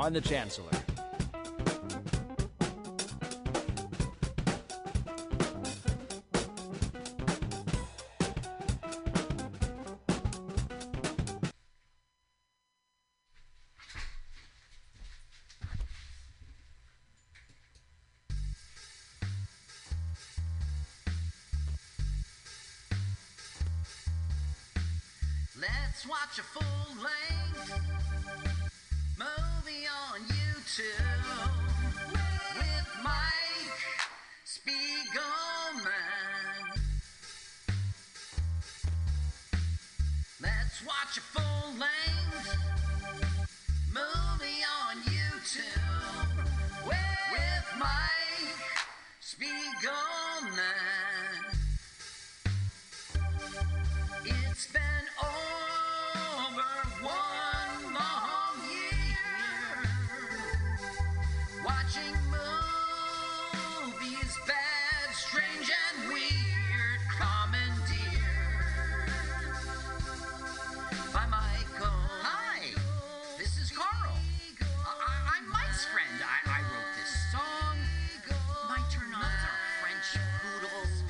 on the Chancellor. Let's watch a full-length movie on YouTube with Mike Spiegelman.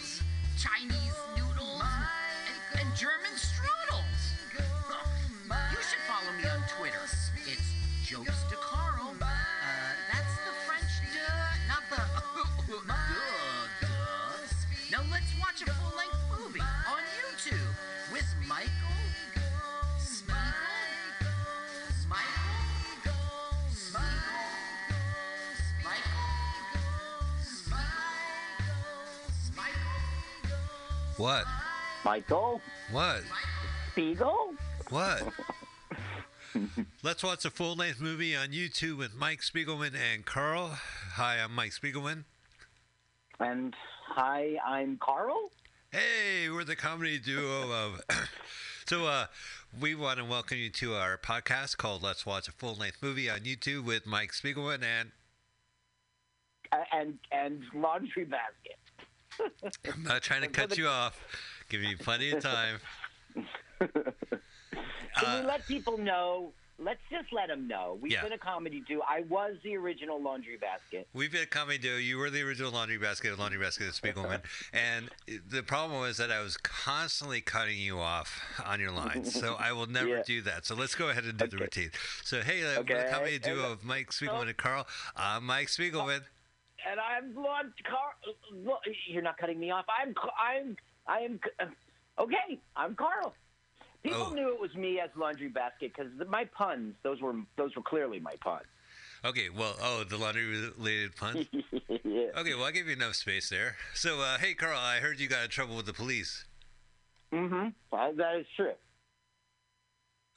Let's watch a full-length movie on YouTube with Mike Spiegelman. It's been what? Michael? What? Spiegel? What? Let's watch a full-length movie on YouTube with Mike Spiegelman and Carl. Hi, I'm Mike Spiegelman. And hi, I'm Carl. Hey, we're the comedy duo of... So we want to welcome you to our podcast called Let's Watch a Full-Length Movie on YouTube with Mike Spiegelman And Laundry Basket. I'm not trying to cut you off. Give you plenty of time. Can we let people know? Let's just let them know. We've been a comedy duo. I was the original Laundry Basket. We've been a comedy duo. You were the original Laundry Basket of Laundry Basket of Spiegelman. And the problem was that I was constantly cutting you off on your lines. So I will never do that. So let's go ahead and do the routine. So, hey, we're the comedy duo of Mike Spiegelman and Carl. I'm Mike Spiegelman. And I'm blonde. Carl, you're not cutting me off. I'm Carl. People knew it was me as Laundry Basket because my puns. Those were clearly my puns. Okay. Well. Oh, the laundry-related puns. Yeah. Okay. Well, I gave you enough space there. So, hey, Carl, I heard you got in trouble with the police. Mm-hmm. Well, that is true.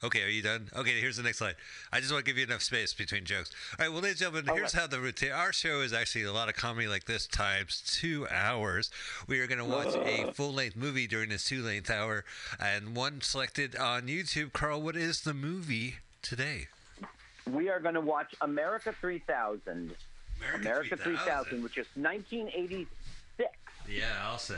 Okay, are you done? Okay, here's the next slide. I just want to give you enough space between jokes. All right, well, ladies and gentlemen, here's how the routine. Our show is actually a lot of comedy like this times 2 hours. We are going to watch a full-length movie during this two-length hour, and one selected on YouTube. Carl, what is the movie today? We are going to watch America 3000. America 3000, which is 1986. Yeah, I'll say.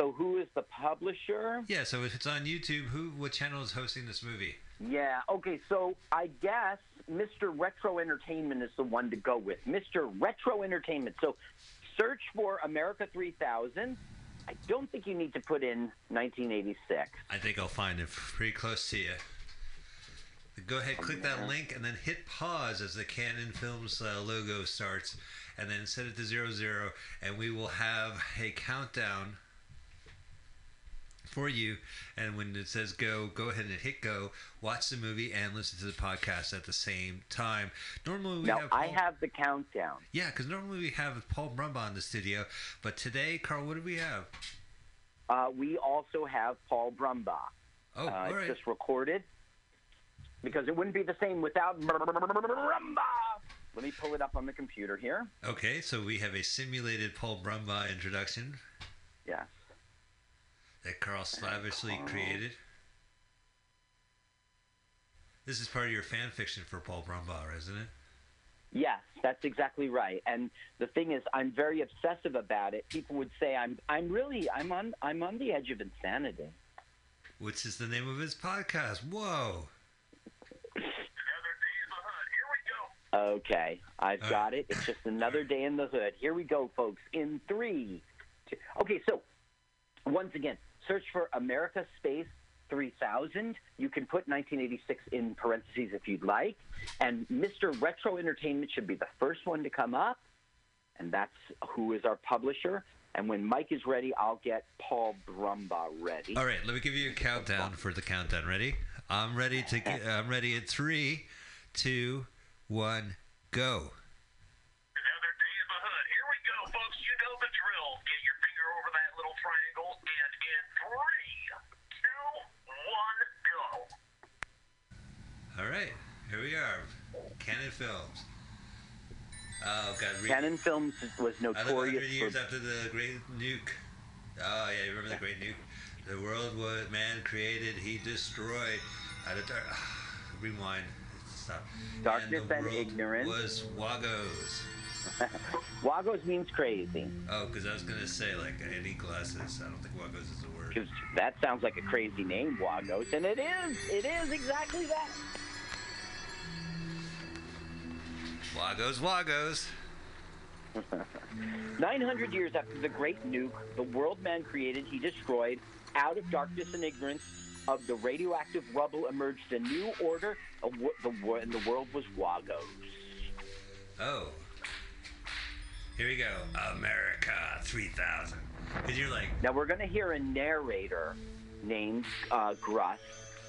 So who is the publisher? Yeah, so if it's on YouTube, what channel is hosting this movie? Yeah, okay, so I guess Mr. Retro Entertainment is the one to go with. Mr. Retro Entertainment. So search for America 3000. I don't think you need to put in 1986. I think I'll find it pretty close to you. Go ahead, click that link, and then hit pause as the Canon Films logo starts, and then set it to 00, and we will have a countdown for you, and when it says go ahead and hit go, watch the movie and listen to the podcast at the same time. Normally I have the countdown. Yeah, because normally we have Paul Brumbaugh in the studio, but today, Carl, what do we have? We also have Paul Brumbaugh. Oh, all right. Just recorded because it wouldn't be the same without Brumbaugh. Let me pull it up on the computer here. Okay, so we have a simulated Paul Brumbaugh introduction. Yeah. That Carl slavishly created. This is part of your fan fiction for Paul Brumbaugh, isn't it? Yes, that's exactly right. And the thing is, I'm very obsessive about it. People would say I'm really on the edge of insanity. which is the name of his podcast. Whoa. Okay, I've got it. It's just another day in the hood. Here we go, folks. In 3, 2... Okay, so, once again, search for America Space 3000. You can put 1986 in parentheses if you'd like. And Mr. Retro Entertainment should be the first one to come up. And that's who is our publisher. And when Mike is ready, I'll get Paul Brumbaugh ready. All right, let me give you a countdown for the countdown. Ready? I'm ready to... I'm ready at 3, 2... One, go. Another day in the hood. Here we go, folks. You know the drill. Get your finger over that little triangle, and in 3, 2, 1, go. All right. Here we are. Canon Films. Oh, God. Canon Films was notorious. 100 years after the Great Nuke. Oh, yeah. You remember the Great Nuke? The world what man created, he destroyed. Rewind. Darkness and ignorance was Wagos. Wagos means crazy. Oh, because I was going to say, like, I need glasses. I don't think Wagos is the word. Because that sounds like a crazy name, Wagos, and it is. It is exactly that. Wagos, Wagos. 900 years after the Great Nuke, the world man created, he destroyed. Out of darkness and ignorance of the radioactive rubble emerged a new order, and the world was Wagos. Oh. Here we go. America 3000. Because you're like... Now, we're going to hear a narrator named Gruss,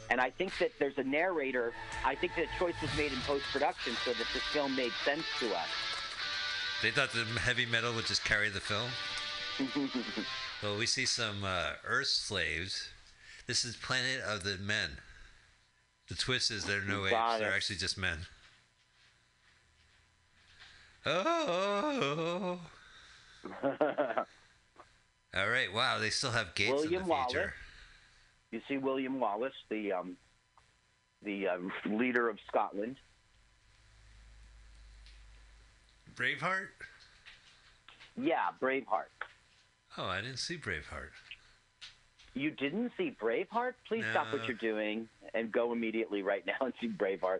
and I think that there's a narrator. I think that a choice was made in post-production so that this film made sense to us. They thought the heavy metal would just carry the film? Well, we see some Earth slaves... This is Planet of the Men. The twist is there are no apes. They're actually just men. Oh. All right. Wow. They still have gates in the future. You see William Wallace, the leader of Scotland. Braveheart? Yeah, Braveheart. Oh, I didn't see Braveheart. You didn't see Braveheart? Please stop what you're doing and go immediately right now and see Braveheart.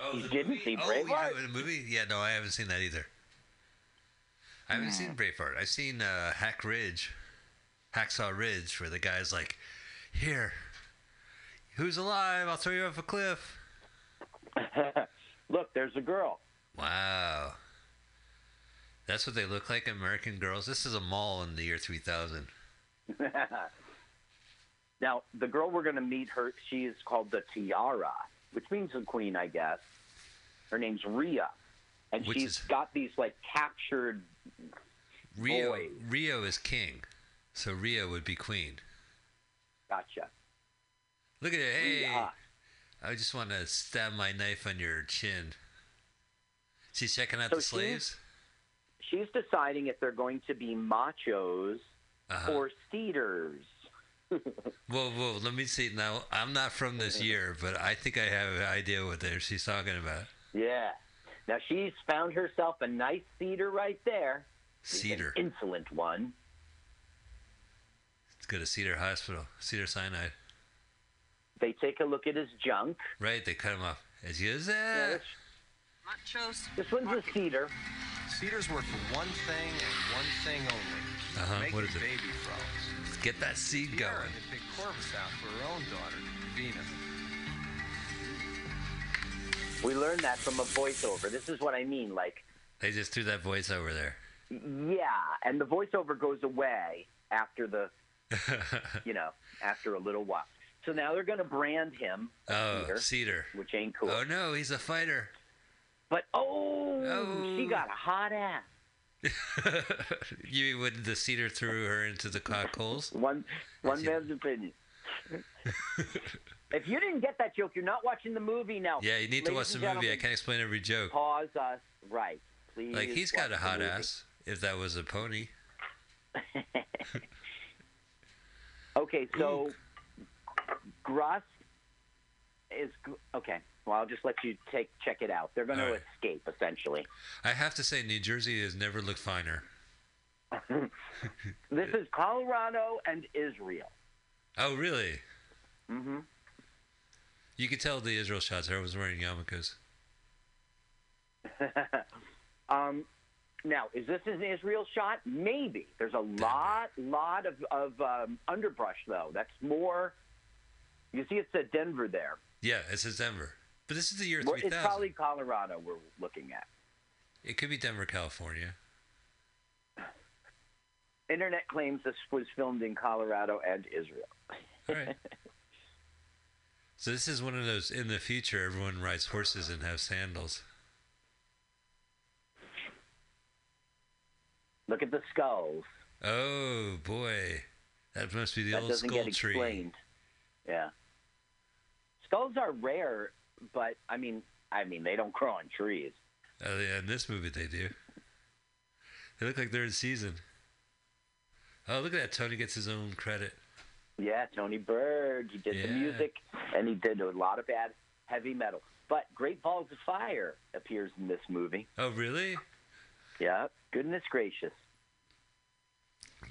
Oh, you didn't see Braveheart? Oh, you know, the movie? Yeah, no, I haven't seen that either. I haven't seen Braveheart. I've seen Hacksaw Ridge, where the guy's like, here, who's alive? I'll throw you off a cliff. Look, there's a girl. Wow. That's what they look like, American girls? This is a mall in the year 3000. Now, the girl we're going to meet, she is called the Tiara, which means the queen, I guess. Her name's Rhea, and she's got these, like, captured boys. Rhea is king, so Rhea would be queen. Gotcha. Look at it. Hey, Rhea. I just want to stab my knife on your chin. She's checking out the slaves? She's deciding if they're going to be machos. Uh-huh. Or cedars. Whoa, let me see. Now, I'm not from this year, but I think I have an idea what she's talking about. Yeah. Now, she's found herself a nice cedar right there. Cedar. An insolent one. Let's go to Cedar Hospital, Cedar Sinai. They take a look at his junk. Right, they cut him off. As you said. Yeah, this one's a cedar. Cedars work for one thing and one thing only. What is it? Baby frogs. Let's get that seed going. They picked Korvis out for her own daughter, Vena. We learned that from a voiceover. This is what I mean. Like, they just threw that voiceover there. Yeah, and the voiceover goes away after the, after a little while. So now they're going to brand him Cedar, which ain't cool. Oh no, he's a fighter. But she got a hot ass. You would the cedar threw her into the coals? One man's opinion. If you didn't get that joke, you're not watching the movie now. Yeah, you need to watch the movie. I can't explain every joke. Pause us, right? Please. Like, he's got a hot ass. If that was a pony. Okay, so Gruss is okay. Well, I'll just let you check it out. They're going to escape, essentially. I have to say, New Jersey has never looked finer. This is Colorado and Israel. Oh, really? Mm-hmm. You could tell the Israel shots. Everyone was wearing yarmulkes. Now, is this an Israel shot? Maybe. There's a lot of underbrush, though. That's more... You see, it said Denver there. Yeah, it says Denver. But this is the year 3000. It's probably Colorado we're looking at. It could be Denver, California. Internet claims this was filmed in Colorado and Israel. All right. So this is one of those, in the future, everyone rides horses and has sandals. Look at the skulls. Oh, boy. That must be the old skull tree. Explained. Yeah. Skulls are rare, but, I mean, they don't grow on trees. Yeah, in this movie, they do. They look like they're in season. Oh, look at that. Tony gets his own credit. Yeah, Tony Berg. He did the music, and he did a lot of bad heavy metal. But Great Balls of Fire appears in this movie. Oh, really? Yeah. Goodness gracious.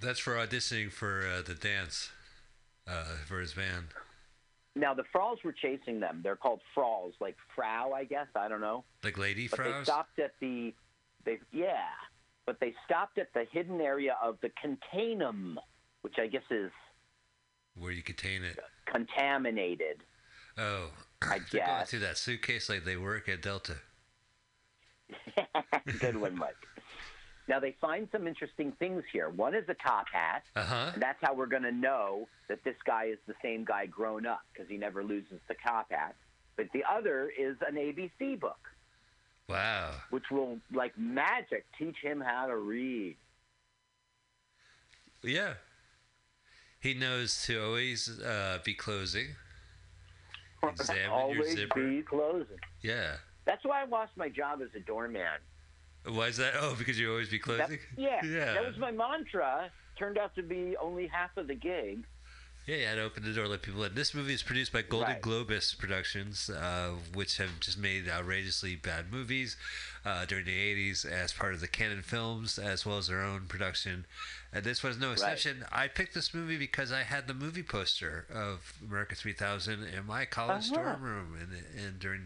That's for auditioning for the dance for his band. Now, the Frawls were chasing them. They're called Frawls, like Frau, I guess. I don't know. Like Lady Frawls? But they stopped at the... But they stopped at the hidden area of the Kentam, which I guess is... Where you contain it. Contaminated. Oh. I guess. They're going through that suitcase like they work at Delta. Good one, Mike. Now, they find some interesting things here. One is a top hat. Uh-huh. And that's how we're going to know that this guy is the same guy grown up, because he never loses the top hat. But the other is an ABC book. Wow. Which will, like magic, teach him how to read. Yeah. He knows to always be closing. Examine your zipper. Always be closing. Yeah. That's why I lost my job as a doorman. Why is that? Oh, because you always be closing? Yeah. That was my mantra. Turned out to be only half of the gig. Yeah, you had to open the door, let people in. This movie is produced by Golden Globus Productions, which have just made outrageously bad movies during the 80s as part of the Canon Films, as well as their own production. And this was no exception. Right. I picked this movie because I had the movie poster of America 3000 in my college dorm room and during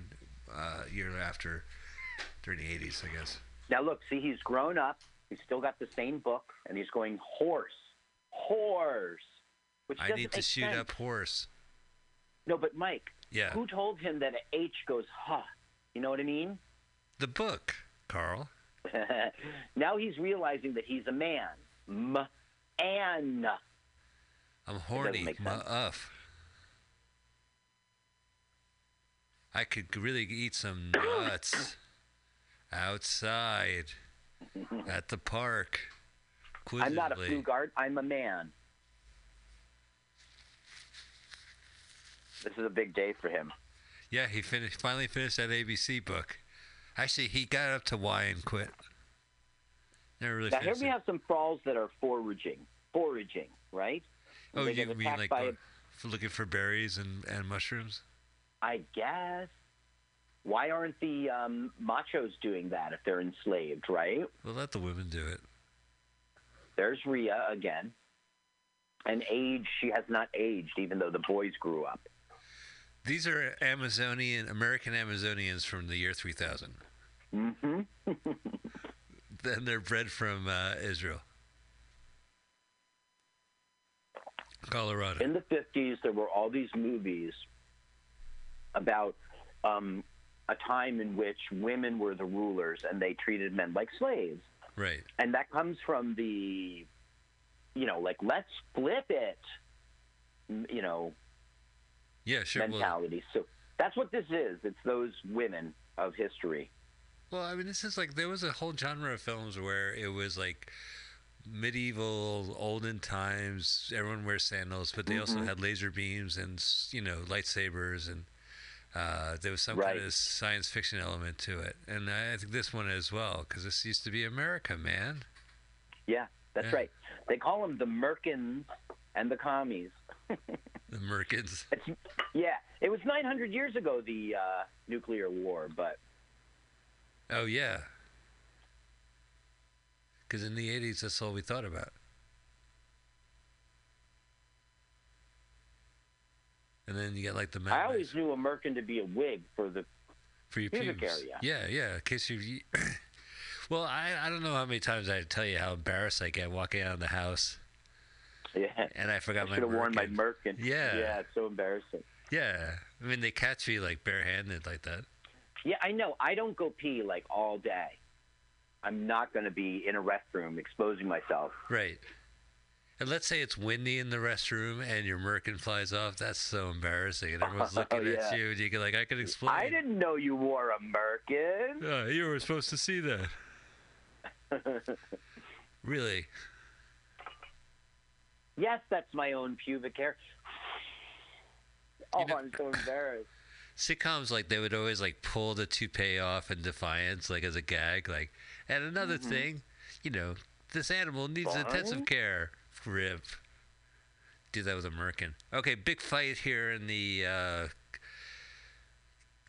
year after, during the 80s, I guess. Now, look, see, he's grown up. He's still got the same book, and he's going horse. Which I need to shoot up horse. No, but Mike, who told him that an H goes huh? You know what I mean? The book, Carl. Now he's realizing that he's a man. M-an. I'm horny. Muff. I could really eat some nuts outside at the park. I'm not a flugard. I'm a man. This is a big day for him. Yeah, he finally finished that ABC book. Actually, he got up to Y and quit. Never really finished it. Now, here we have some Frawls that are foraging, right? Oh, you mean like looking for berries and mushrooms? I guess. Why aren't the machos doing that if they're enslaved, right? Well, let the women do it. There's Rhea again. And she has not aged, even though the boys grew up. These are American Amazonians from the year 3000. Mm-hmm. Then they're bred from Israel. Colorado. In the 50s, there were all these movies about a time in which women were the rulers and they treated men like slaves. Right. And that comes from the, like, let's flip it, Yeah, sure. Mentality. Well, so that's what this is. It's those women of history. Well, this is like there was a whole genre of films where it was like medieval, olden times. Everyone wears sandals, but they also had laser beams and lightsabers, and there was some kind of science fiction element to it. And I think this one as well, because this used to be America, man. Yeah, that's right. They call them the Merkins and the Commies. The Merkins. It was 900 years ago, the nuclear war, but... Oh, yeah. Because in the 80s, that's all we thought about. and then you get like the Mad Max. I always knew a Merkin to be a wig for your pubic area. Yeah, yeah. In case you, well, I don't know how many times I had to tell you how embarrassed I get walking out of the house. Yeah. And I forgot my Merkin. I should have worn my Merkin. Yeah. Yeah, it's so embarrassing. Yeah. I mean, they catch me like barehanded like that. Yeah, I know. I don't go pee like all day. I'm not going to be in a restroom exposing myself. Right. And let's say it's windy in the restroom and your Merkin flies off. That's so embarrassing. And everyone's looking at you and you can like, I can explain. I didn't know you wore a Merkin. You were supposed to see that. Really? Yes, that's my own pubic hair. Oh, you know, I'm so embarrassed. Sitcoms, like, they would always, like, pull the toupee off in defiance, like, as a gag. Like, and another thing, you know, this animal needs intensive care. Rip. Do that with a Merkin. Okay, big fight here in the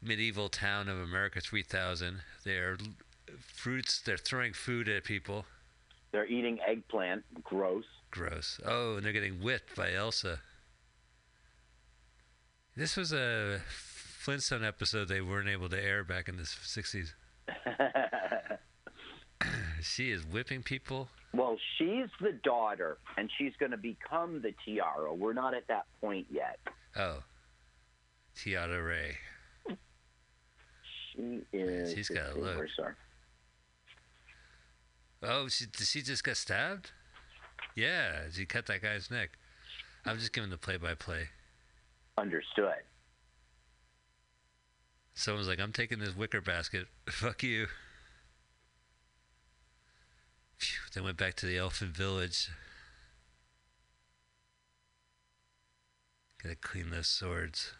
medieval town of America 3000. They're throwing food at people. They're eating eggplant. Gross. Oh, and they're getting whipped by Elsa. This was a Flintstone episode they weren't able to air back in the 60s. She is whipping people. Well, she's the daughter, and she's going to become the tiara. We're not at that point yet. Oh. Tiara Ray. She is. She's got a look. Oh, she just got stabbed? Yeah, she cut that guy's neck. I'm just giving the play-by-play. Understood. Someone's like, I'm taking this wicker basket. Fuck you. Phew, they went back to the Elfin Village. Gotta clean those swords.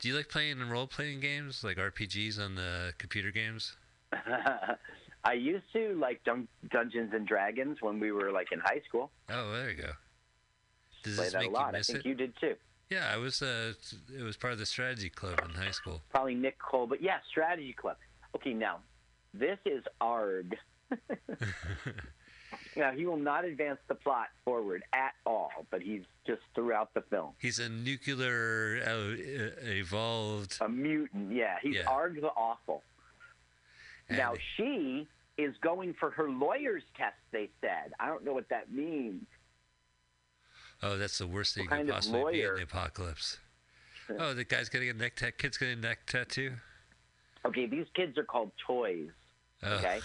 Do you like playing role-playing games, like RPGs on the computer games? I used to like Dungeons and Dragons when we were like in high school. Oh, there you go. Does this make you miss it? I think you did too. Yeah, I was. It was part of the strategy club in high school. Probably Nick Cole, but yeah, strategy club. Okay, now this is Arg. Now he will not advance the plot forward at all, but he's just throughout the film. He's a nuclear evolved. A mutant. Yeah, he's Arg the Awful. And now she is going for her lawyer's test. They said. I don't know what that means. Oh, that's the worst thing you could possibly be in the apocalypse. Oh, the guy's getting a neck tattoo. Kid's getting a neck tattoo. Okay, these kids are called toys. Oh, okay.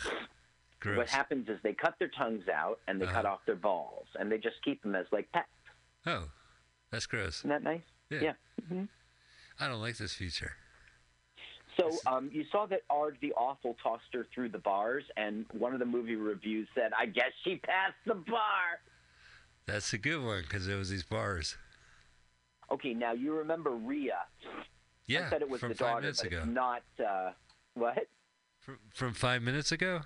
Gross. What happens is they cut their tongues out and they cut off their balls and they just keep them as like pets. Oh, that's gross. Isn't that nice? Yeah. Mm-hmm. I don't like this feature. So you saw that Arg the Awful tossed her through the bars, and one of the movie reviews said, I guess she passed the bar. That's a good one, because there was these bars. Okay, now you remember Rhea. Yeah, I said it was from the daughter, but ago. It's not, what? From 5 minutes ago?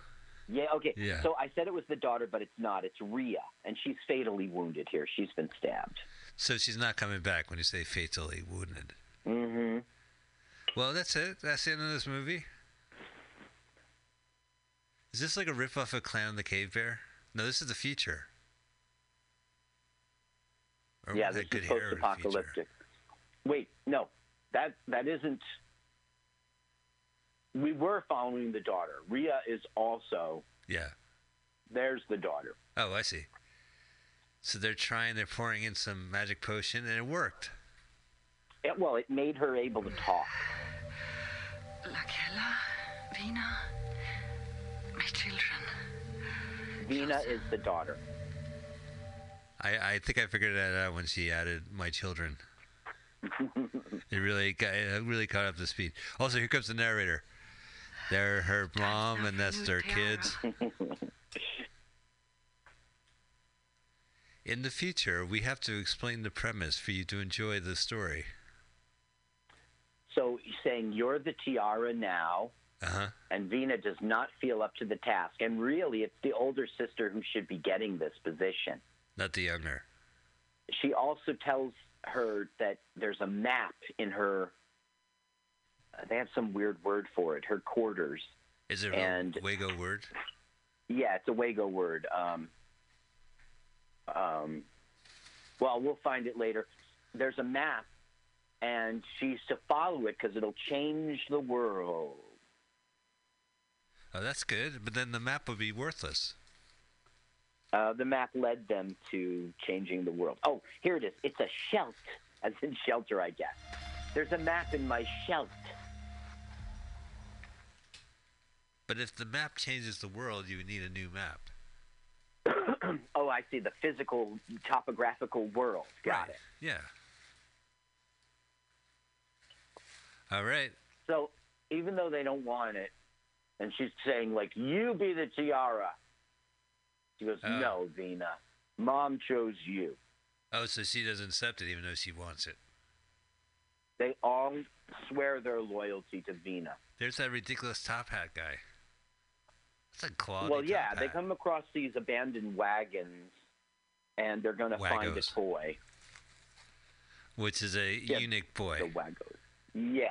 Yeah, okay. Yeah. So I said it was the daughter, but it's not. It's Rhea, and she's fatally wounded here. She's been stabbed. So she's not coming back when you say fatally wounded. Mm-hmm. Well, that's it. That's the end of this movie. Is this like a ripoff of Clown the Cave Bear? No, this is the future. Or yeah, this is post-apocalyptic. Wait, no, that isn't. We were following the daughter. Rhea is also. Yeah. There's the daughter. Oh, I see. So they're pouring in some magic potion, and it worked. Well, it made her able to talk. Lakella, Vena, my children. Vena is the daughter. I think I figured that out when she added my children. It really caught up to speed. Also, here comes the narrator. They're her mom, and that's their kids. In the future, we have to explain the premise for you to enjoy the story. So, saying you're the tiara now, and Vena does not feel up to the task. And really, it's the older sister who should be getting this position. Not the younger. She also tells her that there's a map in her. They have some weird word for it. Her quarters. Is it a Wago word? Yeah, it's a Wago word. Well, we'll find it later. there's a map, and she's to follow it because it'll change the world. Oh, that's good, but then the map would be worthless. The map led them to changing the world. Oh, here it is. It's a shelt, as in shelter, I guess. There's a map in my shelt. But if the map changes the world, you need a new map. Oh, I see. The physical, topographical world. Got it. Yeah. All right. So even though they don't want it, and she's saying, like, you be the tiara. She goes, no, Vena. Mom chose you. Oh, so she doesn't accept it even though she wants it. They all swear their loyalty to Vena. There's that ridiculous top hat guy. That's a quality top hat. They come across these abandoned wagons, and they're going to find a toy. Which is a eunuch boy. The Wagos. Yeah.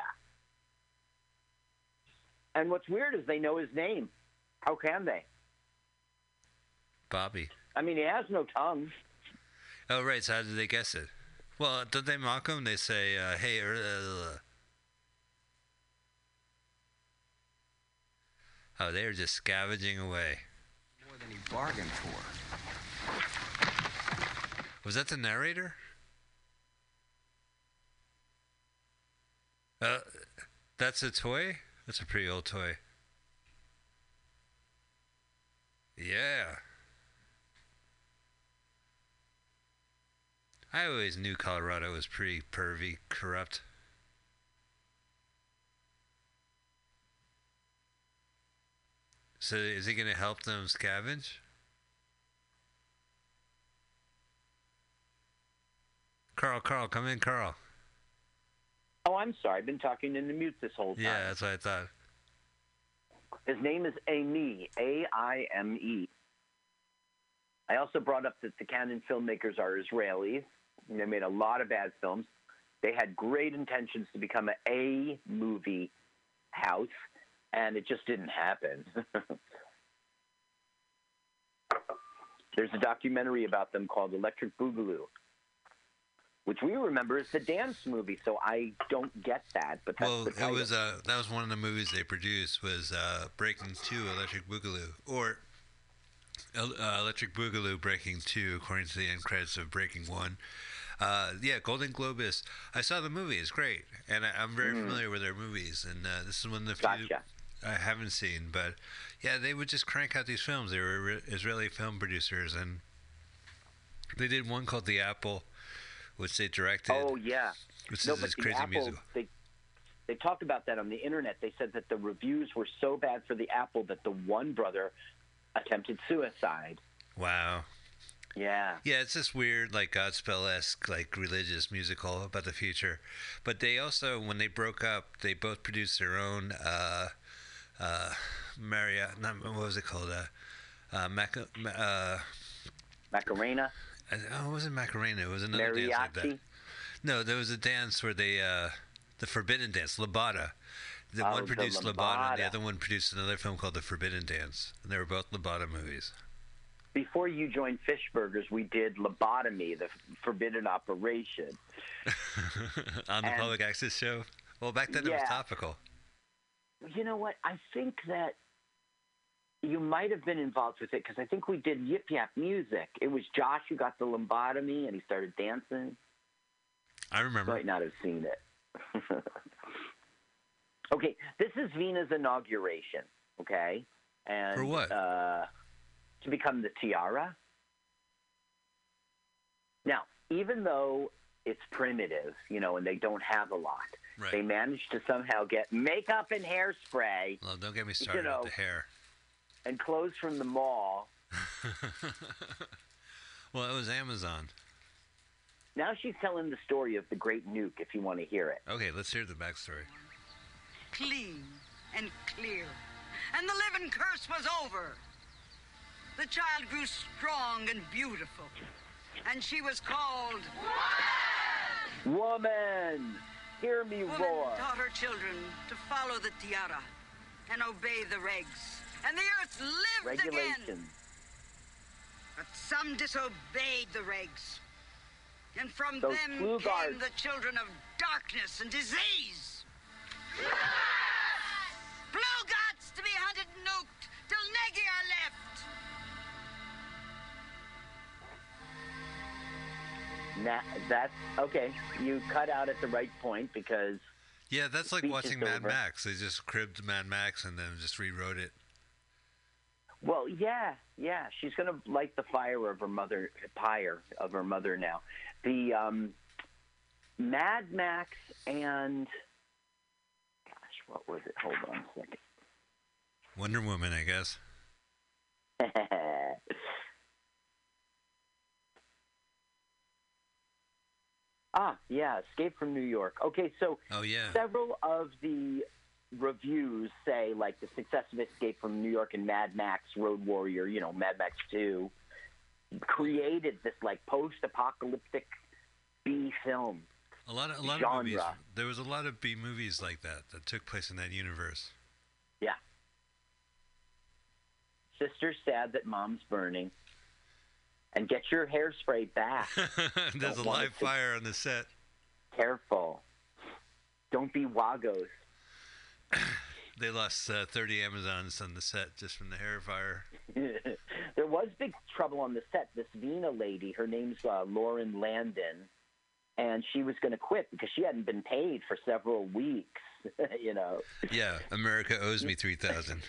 And what's weird is they know his name. How can they? Bobby. I mean, he has no tongue. Oh, right. So how did they guess it? Well, don't they mock him? They say, hey, oh, they are just scavenging away. More than he bargained for. Was that the narrator? That's a toy? That's a pretty old toy. Yeah. I always knew Colorado was pretty pervy, corrupt. So is he going to help them scavenge? Carl, come in, Carl. Oh, I'm sorry. I've been talking into mute this whole time. Yeah, that's what I thought. His name is Aimee, A-I-M-E. I also brought up that the Canon filmmakers are Israelis. They made a lot of bad films. They had great intentions to become an A-movie house, and it just didn't happen. There's a documentary about them called Electric Boogaloo, which we remember is the dance movie, so I don't get that. But that's the title. It was that was one of the movies they produced was Breaking 2 Electric Boogaloo, or Electric Boogaloo Breaking 2, according to the end credits of Breaking 1. Golden Globus. I saw the movie. It's great, and I'm very familiar with their movies. And this is one of the few I haven't seen. But yeah, they would just crank out these films. They were Israeli film producers, and they did one called The Apple, which they directed. Oh yeah, which is this crazy musical. They talked about that on the internet. They said that the reviews were so bad for The Apple that the one brother attempted suicide. Wow. Yeah. Yeah, it's this weird, like, Godspell-esque, like, religious musical about the future. But they also, when they broke up, they both produced their own Macarena? It wasn't Macarena. It was another mariachi dance like that. No, there was a dance where they, the Forbidden Dance, Labada. One produced Labada, and the other one produced another film called The Forbidden Dance. And they were both Labada movies. Before you joined Fishburgers, we did Lobotomy, the forbidden operation. On the public access show? Well, back then it was topical. You know what? I think that you might have been involved with it because I think we did Yip Yap Music. It was Josh who got the lobotomy and he started dancing. I remember. You might not have seen it. Okay, this is Vena's inauguration, okay? And, for what? To become the tiara. Now, even though it's primitive, you know, and they don't have a lot, they managed to somehow get makeup and hairspray. Well, don't get me started with the hair. And clothes from the mall. Well, it was Amazon. Now she's telling the story of the Great Nuke, if you want to hear it. Okay, let's hear the backstory. Clean and clear, and the living curse was over. The child grew strong and beautiful, and she was called Woman! Woman! Hear me roar! Woman taught her children to follow the tiara and obey the regs, and the earth lived again. But some disobeyed the regs, And from them came the children of darkness and disease. Blue gods to be hunted and nuked till Negi are left. That's okay. You cut out at the right point because. Yeah, that's like watching Mad Max. They just cribbed Mad Max and then just rewrote it. Well, yeah. She's going to light the pyre of her mother now. The Mad Max and, gosh, what was it? Hold on a second. Wonder Woman, I guess. Escape from New York. Okay, so several of the reviews say, like, the success of Escape from New York and Mad Max, Road Warrior, you know, Mad Max 2, created this, like, post-apocalyptic B film genre. A lot of movies. There was a lot of B movies like that took place in that universe. Yeah. Sister's sad that mom's burning. And get your hairspray back. There's a live fire on the set. Careful. Don't be Wagos. They lost 30 Amazons on the set just from the hair fire. There was big trouble on the set. This Vena lady, her name's Lauren Landon, and she was going to quit because she hadn't been paid for several weeks, you know. Yeah, America owes me $3,000.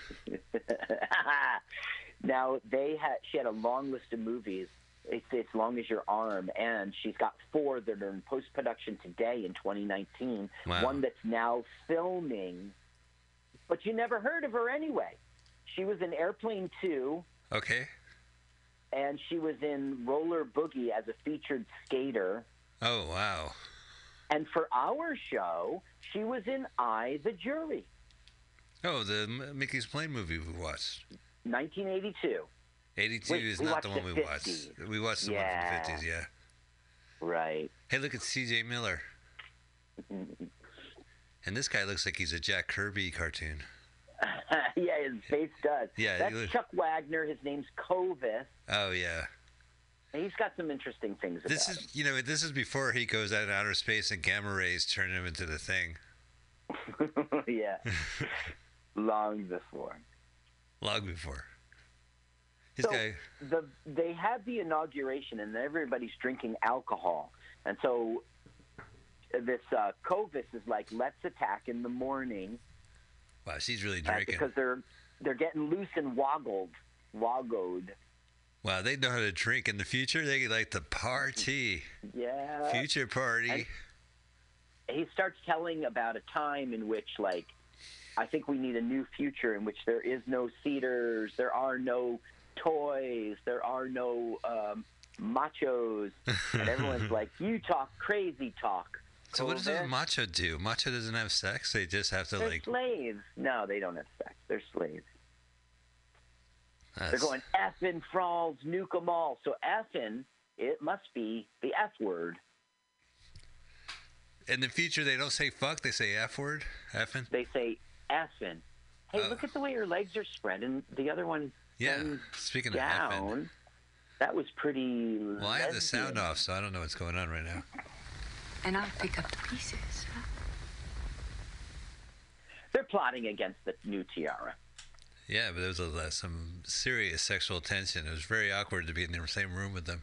Now, she had a long list of movies. It's As Long as Your Arm, and she's got 4 that are in post-production today in 2019. Wow. One that's now filming, but you never heard of her anyway. She was in Airplane 2. Okay. And she was in Roller Boogie as a featured skater. Oh, wow. And for our show, she was in I, the Jury. Oh, the Mickey's Plane movie we watched. 1982. 82 is not the one we watched. We watched the one from the 50s, yeah. Right. Hey, look at C.J. Miller. And this guy looks like he's a Jack Kirby cartoon. Yeah, his face does. Yeah, that's Chuck Wagner. His name's Korvis. Oh, yeah. And he's got some interesting things about him. You know, this is before he goes out in outer space and gamma rays turn him into the Thing. Yeah. Long before. They had the inauguration, and everybody's drinking alcohol. And so this Korvis is like, let's attack in the morning. Wow, she's really drinking. Because they're getting loose and woggled. Wow, they know how to drink in the future. They like to party. Yeah. Future party. And he starts telling about a time in which, like, I think we need a new future in which there is no cedars, there are no toys, there are no machos, and everyone's like, you talk crazy talk. So what does a macho do? Macho doesn't have sex? They just have to They're slaves. No, they don't have sex. They're slaves. They're going, effing Frawls, nuke them all. So effing, it must be the F word. In the future, they don't say fuck, they say F word? Effing? They say effing. Hey, look at the way your legs are spread, and the other one. Yeah, speaking down, of effing. That was pretty lesbian. I have the sound off, so I don't know what's going on right now. And I'll pick up the pieces. They're plotting against the new tiara. Yeah, but there was some serious sexual tension. It was very awkward to be in the same room with them.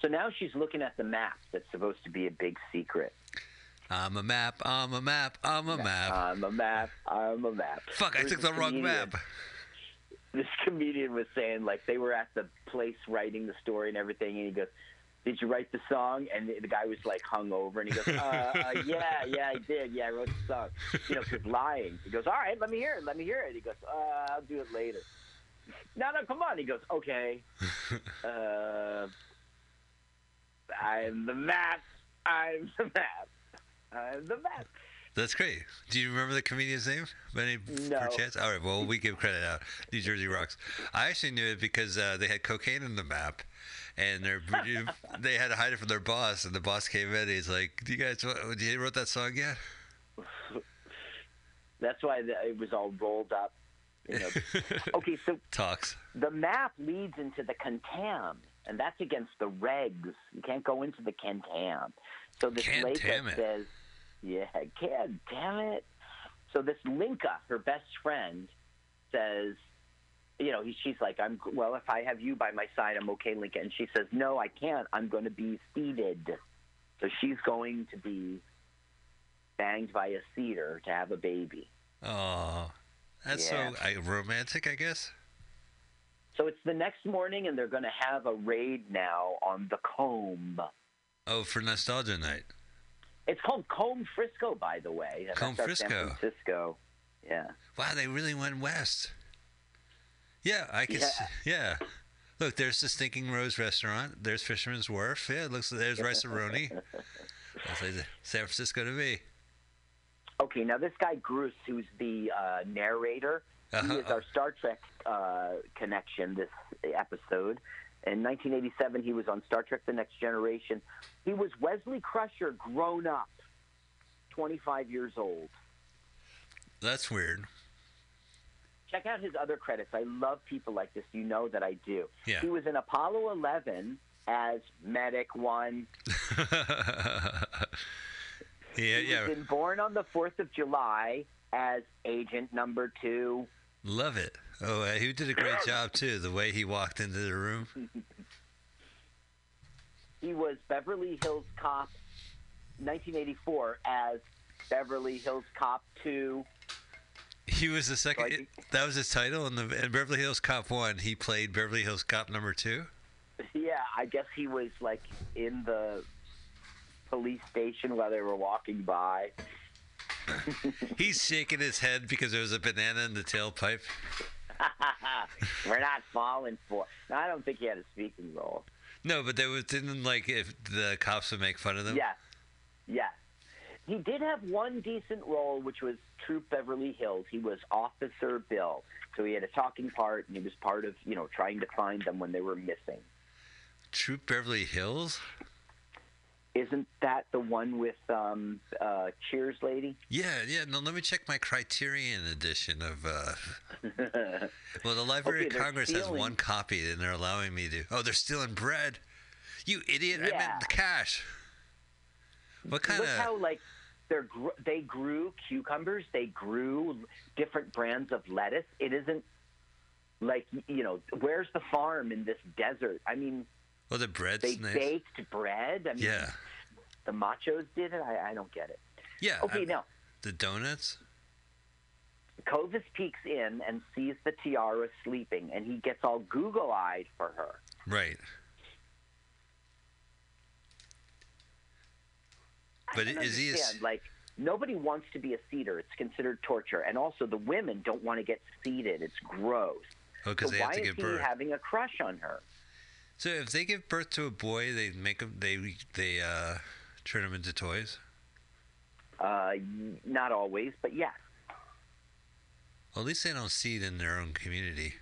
So now she's looking at the map that's supposed to be a big secret. I'm a map, I'm a map, I'm a map. I'm a map, I'm a map. Fuck, I took the wrong map. This comedian was saying, like, they were at the place writing the story and everything, and he goes, did you write the song? And the guy was, like, hungover, and he goes, yeah, I did. Yeah, I wrote the song. You know, he's lying. He goes, all right, let me hear it. He goes, I'll do it later. No, come on. He goes, okay. I'm the map. I'm the map. I'm the map. That's great. Do you remember the comedian's name? No. Chance? All right, well, we give credit out. New Jersey Rocks. I actually knew it because they had cocaine in the map, and they had to hide it from their boss, and the boss came in, and he's like, do you guys – you wrote that song yet? That's why it was all rolled up. You know. Okay, so the map leads into the Kentam. and that's against the regs. You can't go into the Kentam. So this Linka says, yeah, God damn it. So this Linka, her best friend, says, you know, she's like, well, if I have you by my side, I'm okay, Linka. And she says, no, I can't. I'm going to be seated. So she's going to be banged by a cedar to have a baby. Oh, that's so romantic, I guess. So it's the next morning, and they're going to have a raid now on the Comb. Oh, for Nostalgia Night. It's called Comb Frisco, by the way. Comb Frisco. San Francisco. Yeah. Wow, they really went west. Yeah, I can see. Yeah. Look, there's the Stinking Rose restaurant. There's Fisherman's Wharf. Yeah, it looks like there's Rice-A-Roni. That's like San Francisco to me. Okay, now this guy Gruss, who's the narrator, he is our Star Trek connection this episode. In 1987, he was on Star Trek The Next Generation. He was Wesley Crusher grown up, 25 years old. That's weird. Check out his other credits. I love people like this. You know that I do. Yeah. He was in Apollo 11 as Medic 1. He was in Born on the 4th of July as Agent Number 2. Love it. Oh, he did a great job, too, the way he walked into the room. He was Beverly Hills Cop 1984 as Beverly Hills Cop 2. He was the second. So that was his title. In Beverly Hills Cop 1, he played Beverly Hills Cop number 2. Yeah, I guess he was, like, in the police station while they were walking by. He's shaking his head because there was a banana in the tailpipe. We're not falling for. No, I don't think he had a speaking role. No, but there was if the cops would make fun of them. Yes, yes. He did have one decent role, which was Troop Beverly Hills. He was Officer Bill, so he had a talking part, and he was part of trying to find them when they were missing. Troop Beverly Hills. Isn't that the one with Cheers lady? Yeah. No, let me check my Criterion edition of... Well, the Library of Congress has one copy, and they're allowing me to... Oh, they're stealing bread. You idiot. Yeah. I meant the cash. What kind of... Look how, they grew cucumbers. They grew different brands of lettuce. It isn't, where's the farm in this desert? I mean... Oh, the bread's nice. They baked bread. I mean, yeah. The machos did it. I don't get it. Yeah. Okay, now. The donuts? Korvis peeks in and sees the tiara sleeping, and he gets all Google-eyed for her. Right. But is he a... nobody wants to be a seater. It's considered torture. And also, the women don't want to get seated. It's gross. Oh, because they have to give birth. Why is he having a crush on her? So if they give birth to a boy, they make them. They turn them into toys. Not always, but yes. Well, at least they don't seed in their own community.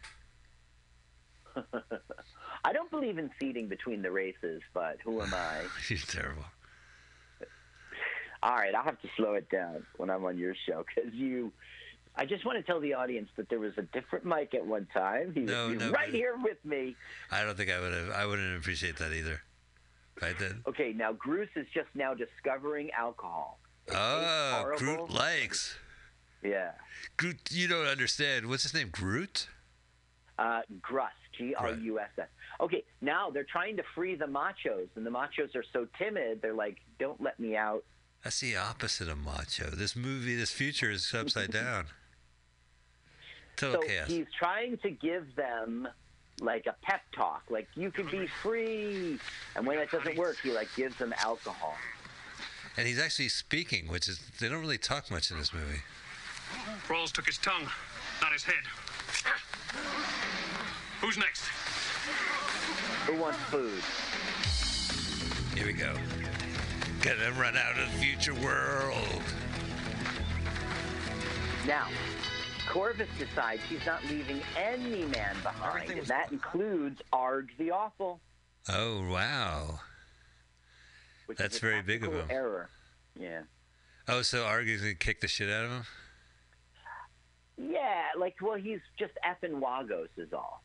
I don't believe in seeding between the races, but who am I? She's terrible. All right, I'll have to slow it down when I'm on your show because you. I just want to tell the audience that there was a different Mike at one time. He was right here with me. I don't think I would have. I wouldn't appreciate that either. I did. Okay, now Gruss is just now discovering alcohol. Oh, Groot likes. Yeah. Groot, you don't understand. What's his name? Groot? Gruss. Gruss. Okay, now they're trying to free the machos, and the machos are so timid. They're like, "Don't let me out." That's the opposite of macho. This movie, this future is upside down. Total chaos. He's trying to give them a pep talk, you could be free. And when that doesn't work, he gives them alcohol. And he's actually speaking, which is they don't really talk much in this movie. Frawls took his tongue, not his head. Who's next? Who wants food? Here we go. Gonna run out of the future world. Now, Korvis decides he's not leaving any man behind, and that includes Arg the Awful. Oh, wow. That's very big of him. Error. Yeah. Oh, so Arg is going to kick the shit out of him? Yeah, well, he's just effing Wagos is all.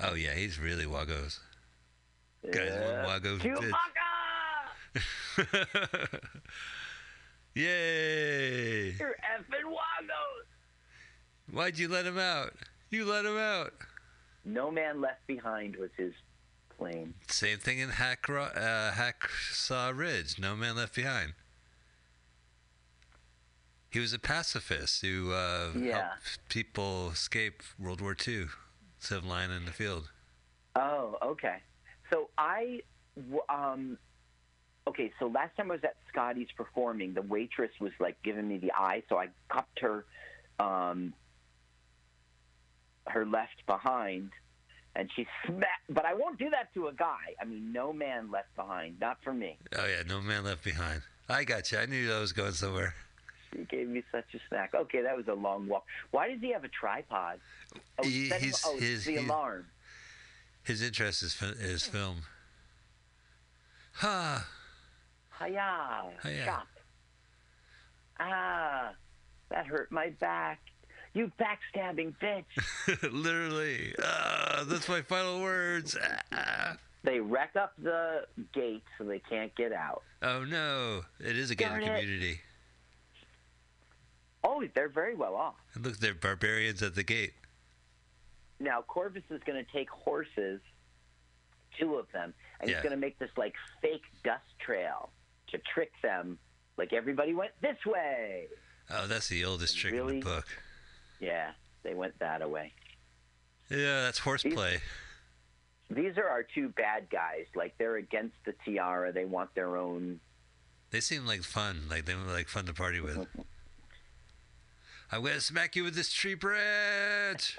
Oh, yeah, he's really Wagos. Guys, Wagos bitch. Yay! You're effing Wagos. Why'd you let him out? You let him out. No man left behind was his claim. Same thing in Hacksaw Ridge. No man left behind. He was a pacifist who helped people escape World War II, instead of lying in the field. Oh, okay. So So last time I was at Scotty's performing, the waitress was like giving me the eye, so I cupped her, her left behind, and she smacked. But I won't do that to a guy. I mean, no man left behind, not for me. Oh yeah, no man left behind. I got you. I knew I was going somewhere. He gave me such a snack. Okay, that was a long walk. Why does he have a tripod? Oh, it's the alarm. His interest is film. Ha. Hiya. Shop. Ah, that hurt my back. You backstabbing bitch. Literally. That's my final words. They wreck up the gate so they can't get out. Oh, no. It is a gated community. Oh, they're very well off. And look, they're barbarians at the gate. Now, Korvis is going to take horses, two of them, and he's going to make this, like, fake dust trail to trick them, like everybody went this way. Oh, that's the oldest trick in the book. Yeah, they went that way. Yeah, that's horseplay. These are our two bad guys. Like, they're against the tiara. They want their own. They seem like fun. Like, they were, like, fun to party with. I'm going to smack you with this tree branch.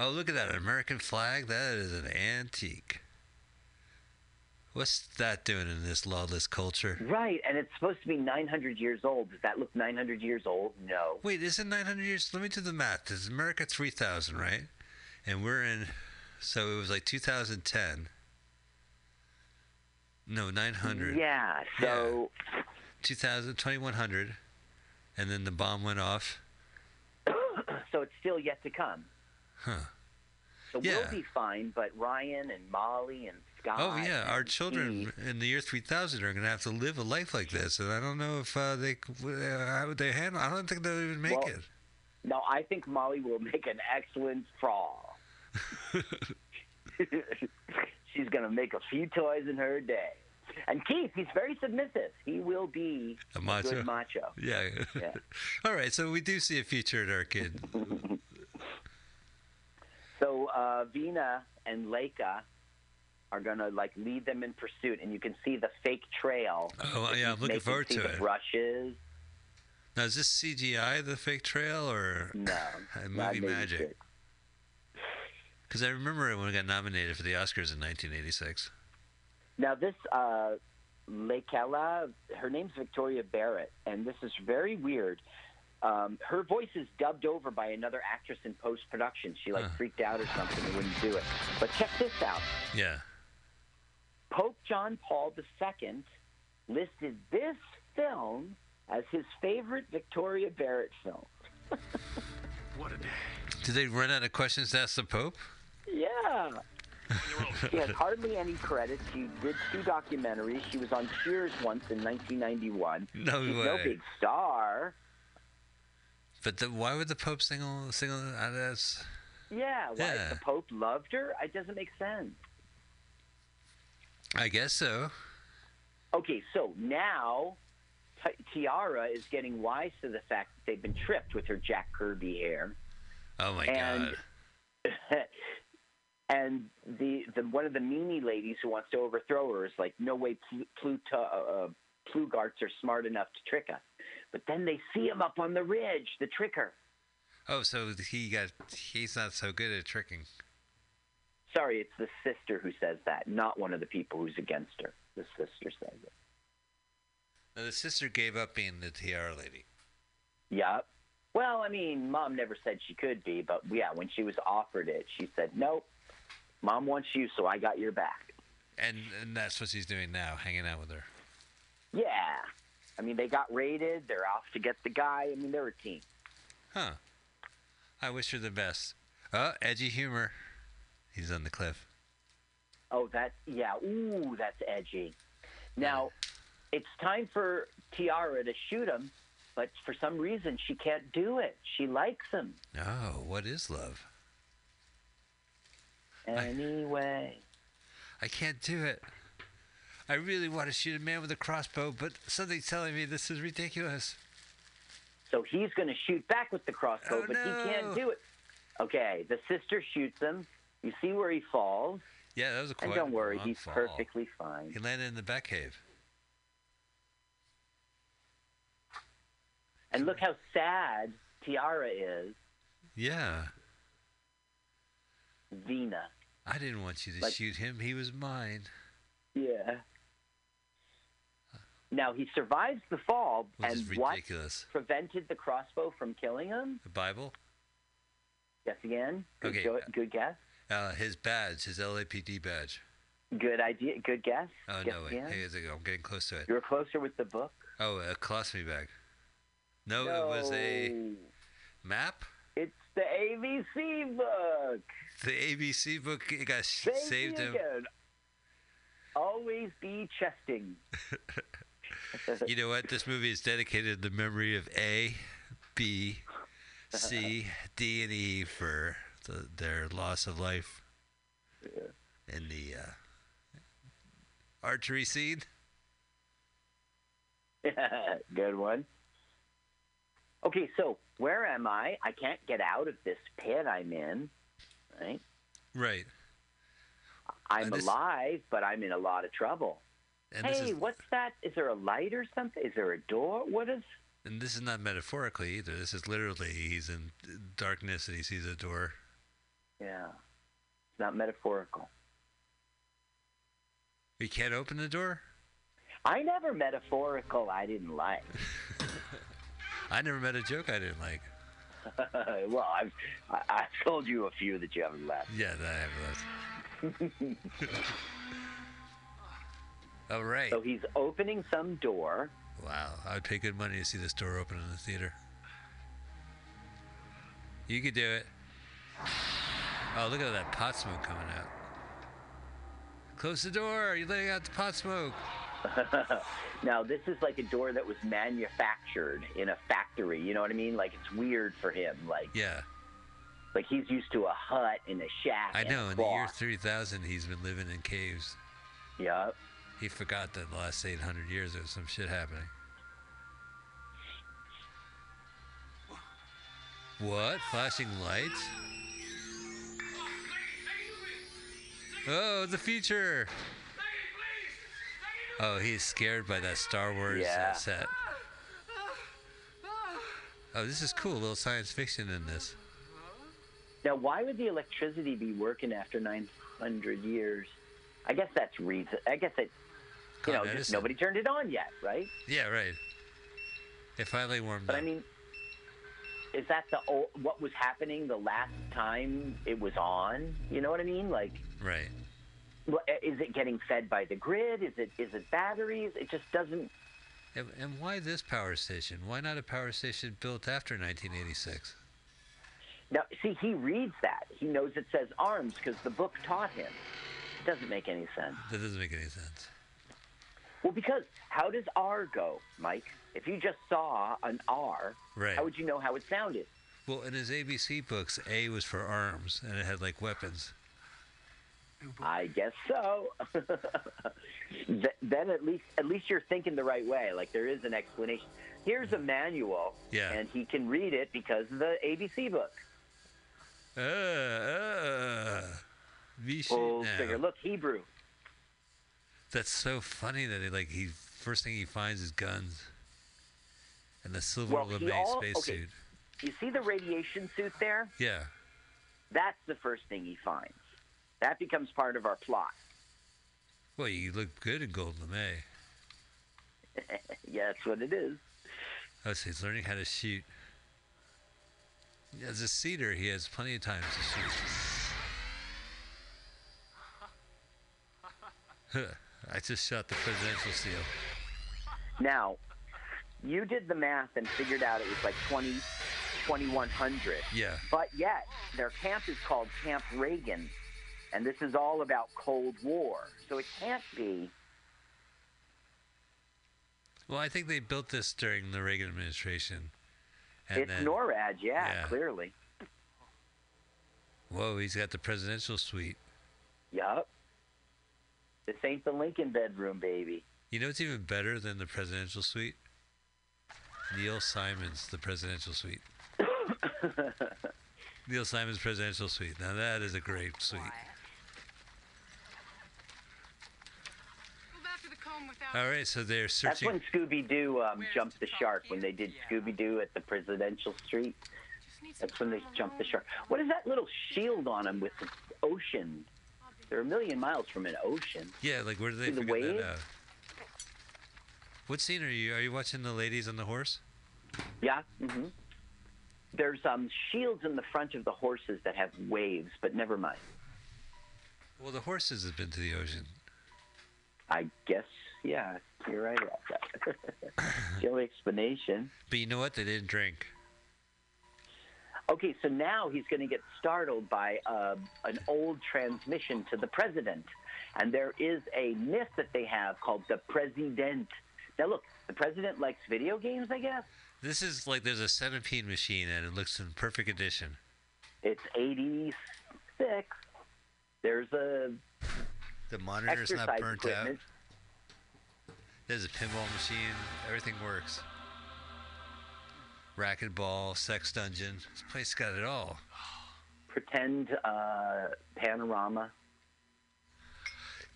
Oh, look at that American flag. That is an antique. What's that doing in this lawless culture? Right, and it's supposed to be 900 years old. Does that look 900 years old? No. Wait, isn't 900 years? Let me do the math. This is America 3000, right? And we're in, so it was like 2010. No, 900. Yeah, so. Yeah. 2000, 2100. And then the bomb went off. So it's still yet to come. Huh. So we'll be fine, but Ryan and Molly and Scott. Oh, yeah. Our children in the year 3000 are going to have to live a life like this. And I don't know if how would they handle it. I don't think they'll even make it. No, I think Molly will make an excellent Frawl. She's going to make a few toys in her day. And Keith, he's very submissive. He will be a macho. Good macho. Yeah. All right, so we do see a future in our kid. So Vena and Linka are going to, like, lead them in pursuit, and you can see the fake trail. Oh, yeah, I'm looking forward to it. Brushes. Now, is this CGI, the fake trail, or movie magic? Because I remember when I got nominated for the Oscars in 1986. Now, this Lekela, her name's Victoria Barrett, and this is very weird. Her voice is dubbed over by another actress in post-production. She, freaked out or something and wouldn't do it. But check this out. Yeah. Pope John Paul II listed this film as his favorite Victoria Barrett film. What a day. Did they run out of questions to ask the Pope? Yeah. She has hardly any credits. She did two documentaries. She was on Cheers once in 1991. She's no big star. But why would the Pope single out of us? Yeah, why? The Pope loved her? It doesn't make sense. I guess so. Okay, so now Tiara is getting wise to the fact that they've been tripped with her Jack Kirby hair. Oh, my God. And the one of the meanie ladies who wants to overthrow her is like, no way Plugarts are smart enough to trick us. But then they see him up on the ridge, the tricker. Oh, so he's not so good at tricking. Sorry, it's the sister who says that, not one of the people who's against her. The sister says it. Now, the sister gave up being the tiara lady. Yep. Well, I mean, Mom never said she could be, but, yeah, when she was offered it, she said, nope. Mom wants you, so I got your back. And that's what she's doing now, hanging out with her. Yeah. I mean, they got raided. They're off to get the guy. I mean, they're a team. Huh. I wish her the best. Oh, edgy humor. He's on the cliff. Oh, that, yeah. Ooh, that's edgy. Now, it's time for Tiara to shoot him, but for some reason she can't do it. She likes him. Oh, what is love? Anyway. I can't do it. I really want to shoot a man with a crossbow, but something's telling me this is ridiculous. So he's going to shoot back with the crossbow, but he can't do it. Okay, the sister shoots him. You see where he falls. Yeah, that was a quite long fall. And don't worry, he's perfectly fine. He landed in the back cave. And look how sad Tiara is. Yeah. Vena. I didn't want you to shoot him. He was mine. Yeah. Now, he survives the fall, and what prevented the crossbow from killing him? The Bible? Guess again? Good guess? His badge, his LAPD badge. Good idea. Good guess? Oh, guess no, wait. Again? Hey, I'm getting close to it. You were closer with the book? Oh, a colostomy bag. No, it was a map? It's the ABC book. The ABC book saved him. Again. Always be chesting. You know what? This movie is dedicated to the memory of A, B, C, D, and E for their loss of life in the archery scene. Good one. Okay, so where am I? I can't get out of this pit I'm in, right? Right. I'm alive, but I'm in a lot of trouble. Hey, what's that? Is there a light or something? Is there a door? What is... And this is not metaphorically either. This is literally, he's in darkness and he sees a door. Yeah. It's not metaphorical. You can't open the door? I never metaphorical I didn't like. I never met a joke I didn't like. Well, I've told you a few that you haven't left. Yeah, that I haven't left. All right. So he's opening some door. Wow, I'd pay good money to see this door open in the theater. You could do it. Oh, look at that pot smoke coming out. Close the door. You're letting out the pot smoke. Now, this is like a door that was manufactured in a factory. You know what I mean? Like, it's weird for him. Like, yeah. Like, he's used to a hut and a shack. I know. In the year 3000, he's been living in caves. Yep. He forgot that the last 800 years there was some shit happening. What? Flashing lights? Oh, the future! Oh, he's scared by that Star Wars set. Oh, this is cool. A little science fiction in this. Now, why would the electricity be working after 900 years? I guess that's reason. I guess it, you know, just nobody turned it on yet, right? Yeah, right. It finally warmed up. But I mean, is that what was happening the last time it was on? You know what I mean? Like, right. Is it getting fed by the grid? Is it batteries? It just doesn't. And why this power station? Why not a power station built after 1986? Now, see, he reads that. He knows it says arms because the book taught him. It doesn't make any sense. That doesn't make any sense. Well, because how does R go, Mike? If you just saw an R, how would you know how it sounded? Well, in his ABC books, A was for arms, and it had, like, weapons. I guess so. Then at least you're thinking the right way. Like, there is an explanation. Here's a manual, and he can read it because of the ABC book. Look, Hebrew. That's so funny that he first thing he finds is guns and the silver spacesuit. You see the radiation suit there? Yeah. That's the first thing he finds. That becomes part of our plot. Well, you look good in gold lame. Yeah, that's what it is. Oh, so he's learning how to shoot. As a cedar, he has plenty of time to shoot. I just shot the presidential seal. Now, you did the math and figured out it was like 2100. Yeah. But yet, their camp is called Camp Reagan. And this is all about Cold War. So it can't be. Well, I think they built this during the Reagan administration. And it's then, NORAD, yeah, clearly. Whoa, he's got the presidential suite. Yup. This ain't the Lincoln bedroom, baby. You know what's even better than the presidential suite? Neil Simon's The Presidential Suite. Neil Simon's Presidential Suite. Now that is a great suite. All right, so they're searching. That's when Scooby-Doo jumped the shark, when they did Scooby-Doo at the Presidential Suite. That's when they jumped the shark. What is that little shield on them with the ocean? They're a million miles from an ocean. Yeah, like where do they figure that out? What scene are you? Are you watching the ladies on the horse? Yeah. Mm-hmm. There's shields in the front of the horses that have waves, but never mind. Well, the horses have been to the ocean. I guess, yeah, you're right about that. It's the only explanation. But you know what? They didn't drink. Okay, so now he's going to get startled by an old transmission to the president. And there is a myth that they have called the president. Now, look, the president likes video games, I guess. This is like there's a centipede machine, and it looks in perfect condition. It's 86. There's a... The monitor's not burnt equipment. Out. There's a pinball machine. Everything works. Racquetball, sex dungeon. This place got it all. Pretend panorama.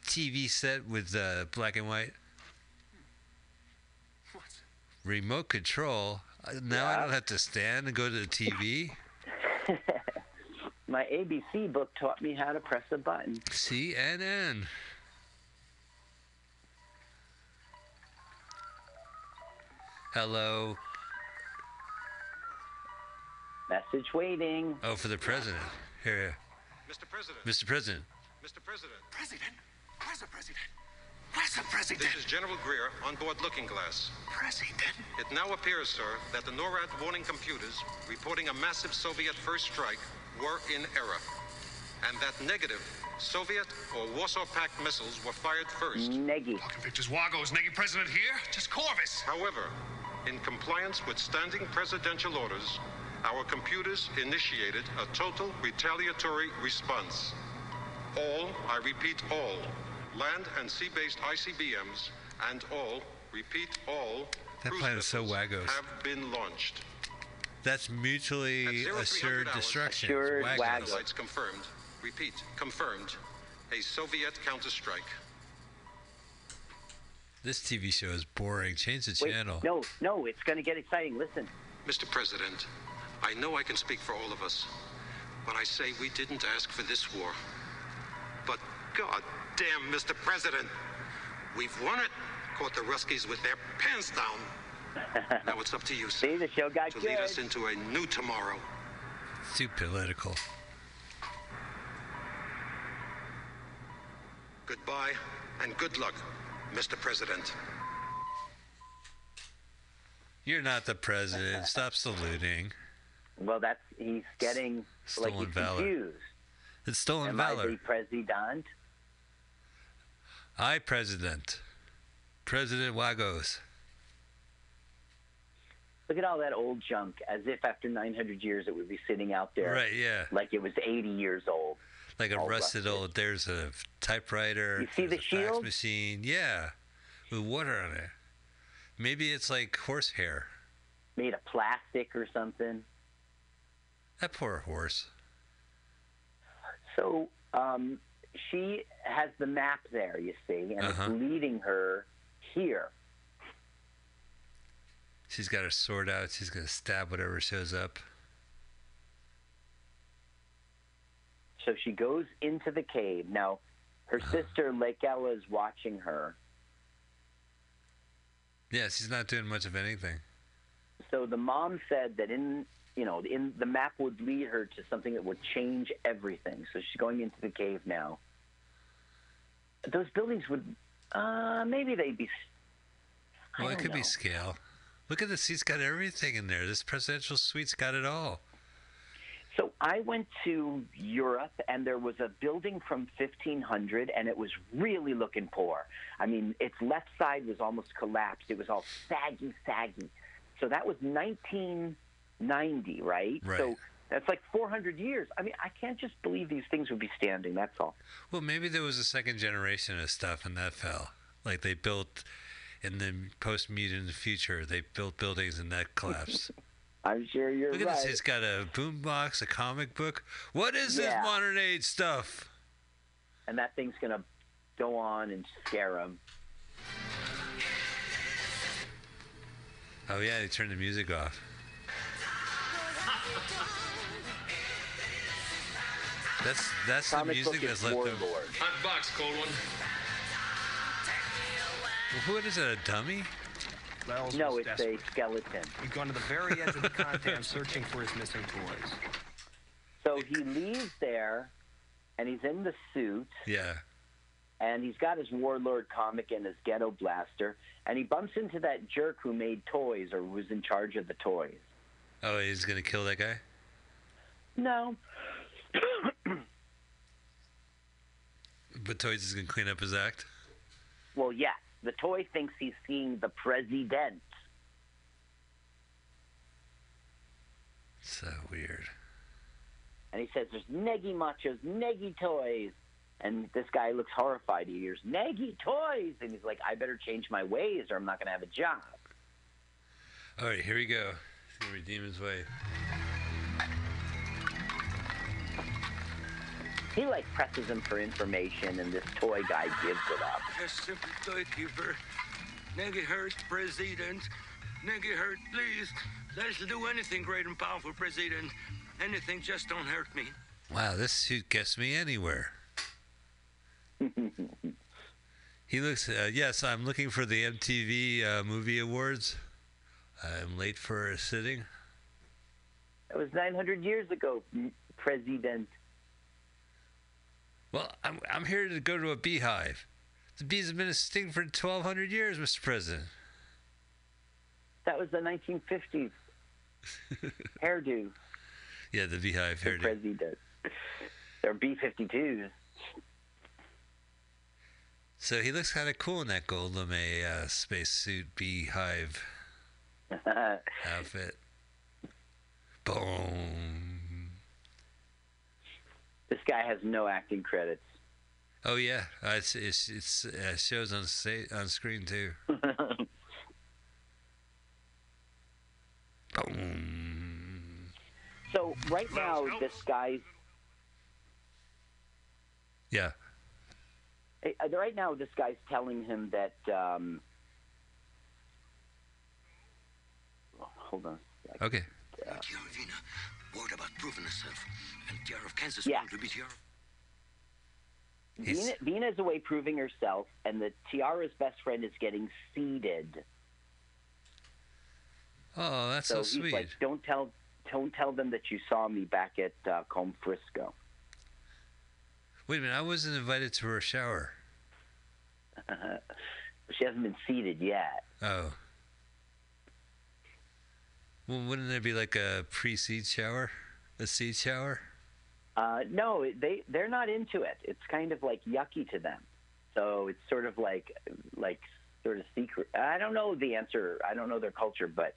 TV set with black and white. What? Remote control. Now I don't have to stand and go to the TV. My ABC book taught me how to press a button. CNN. Hello. Message waiting. Oh, for the president. Here. Mr. President. Mr. President. Mr. President. President? Where's the president? Where's the president? This is General Greer on board Looking Glass. President? It now appears, sir, that the NORAD warning computers reporting a massive Soviet first strike were in error, and that negative Soviet or Warsaw Pact missiles were fired first. Negi. Fucking pictures, Wagos, Negi president here, just Korvis. However, in compliance with standing presidential orders, our computers initiated a total retaliatory response. All, I repeat all, land and sea-based ICBMs and all, repeat all, that plan is so Wagos, have been launched. That's mutually assured destruction. Assured Wagos. It's confirmed. Repeat. Confirmed. A Soviet counterstrike. This TV show is boring. Change the channel. No, it's going to get exciting. Listen. Mr. President, I know I can speak for all of us when I say we didn't ask for this war. But God damn, Mr. President, we've won it. Caught the Ruskies with their pants down. Now it's up to you, sir, to lead us into a new tomorrow. It's too political. Goodbye and good luck, Mr. President. You're not the president. Stop saluting. Well, he's getting stolen like he's valor. Confused. It's stolen Am valor. Am I the president? I president. President Wagos. Look at all that old junk, as if after 900 years it would be sitting out there. Right, yeah. Like it was 80 years old. Like a rusted old, there's a typewriter. You see the shield? Fax machine, yeah, with water on it. Maybe it's like horsehair. Made of plastic or something. That poor horse. So she has the map there, you see, and it's leading her here. She's got her sword out. She's going to stab whatever shows up. So she goes into the cave. Now, her sister, Lake Ella, is watching her. Yeah, she's not doing much of anything. So the mom said that in the map would lead her to something that would change everything. So she's going into the cave now. Those buildings would, maybe they'd be, well, it could be scale. Look at this. He's got everything in there. This presidential suite's got it all. So I went to Europe, and there was a building from 1500, and it was really looking poor. I mean, its left side was almost collapsed. It was all saggy. So that was 1990, right? So that's like 400 years. I mean, I can't just believe these things would be standing, that's all. Well, maybe there was a second generation of stuff, and that fell. Like they built, in the post-mutant future, they built buildings, and that collapsed. I'm sure you're right. Look at this. He's got a boombox, a comic book. What is this modern age stuff? And that thing's going to go on and scare him. Oh, yeah, they turned the music off. That's the music that's left over. Hot box, cold one. What is it, a dummy? Lels no, it's desperate. A skeleton. He's gone to the very edge of the content searching for his missing toys. So he leaves there, and he's in the suit. Yeah. And he's got his Warlord comic and his ghetto blaster, and he bumps into that jerk who made toys or was in charge of the toys. Oh, he's going to kill that guy? No. But Toys is going to clean up his act? Well, yeah. The toy thinks he's seeing the president. So weird. And he says, there's neggy machos, neggy toys. And this guy looks horrified. He hears, neggy toys. And he's like, I better change my ways or I'm not going to have a job. All right, here we go. He's going to redeem his way. He, like, presses him for information, and this toy guy gives it up. Mr. Toy Keeper, nigga hurt president. Nigga hurt, please. Let's do anything great and powerful, president. Anything, just don't hurt me. Wow, this suit gets me anywhere. He looks, yes, I'm looking for the MTV Movie Awards. I'm late for a sitting. That was 900 years ago, president. Well, I'm here to go to a beehive. The bees have been a sting for 1,200 years, Mr. President. That was the 1950s hairdo. Yeah, the beehive hairdo. The president. They're B-52s. So he looks kind of cool in that gold lame spacesuit beehive outfit. Boom. This guy has no acting credits. Oh yeah, it shows on screen too. Boom. So right now, this guy's. Yeah. Right now, this guy's telling him that. Hold on. Okay. Worried about proving herself, and TR of Kansas wanted to be TR. Vena's away proving herself, and the Tiara's best friend is getting seeded. Oh, that's so sweet. He's like, don't tell them that you saw me back at Comb Frisco. Wait a minute, I wasn't invited to her shower. She hasn't been seeded yet. Oh. Well, wouldn't there be like a pre-seed shower, a seed shower? No, they're not into it. It's kind of like yucky to them, so it's sort of like sort of secret. I don't know the answer. I don't know their culture, but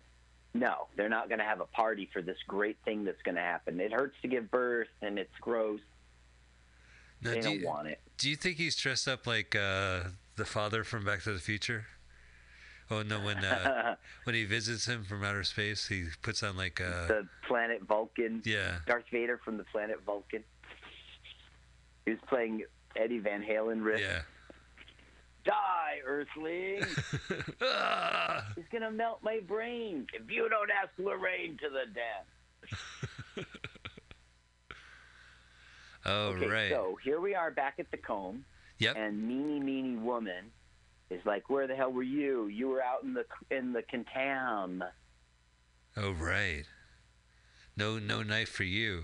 no, they're not going to have a party for this great thing that's going to happen. It hurts to give birth, and it's gross. Now, they don't want it. Do you think he's dressed up like the father from Back to the Future? Oh no! When he visits him from outer space, he puts on like the planet Vulcan. Yeah, Darth Vader from the planet Vulcan. He was playing Eddie Van Halen riff. Yeah. Die, Earthling! He's gonna melt my brain if you don't ask Lorraine to the death. Oh okay, right. So here we are back at the Comb. Yep. And meanie woman. It's like, where the hell were you? You were out in the Kentam. Oh right. No knife for you.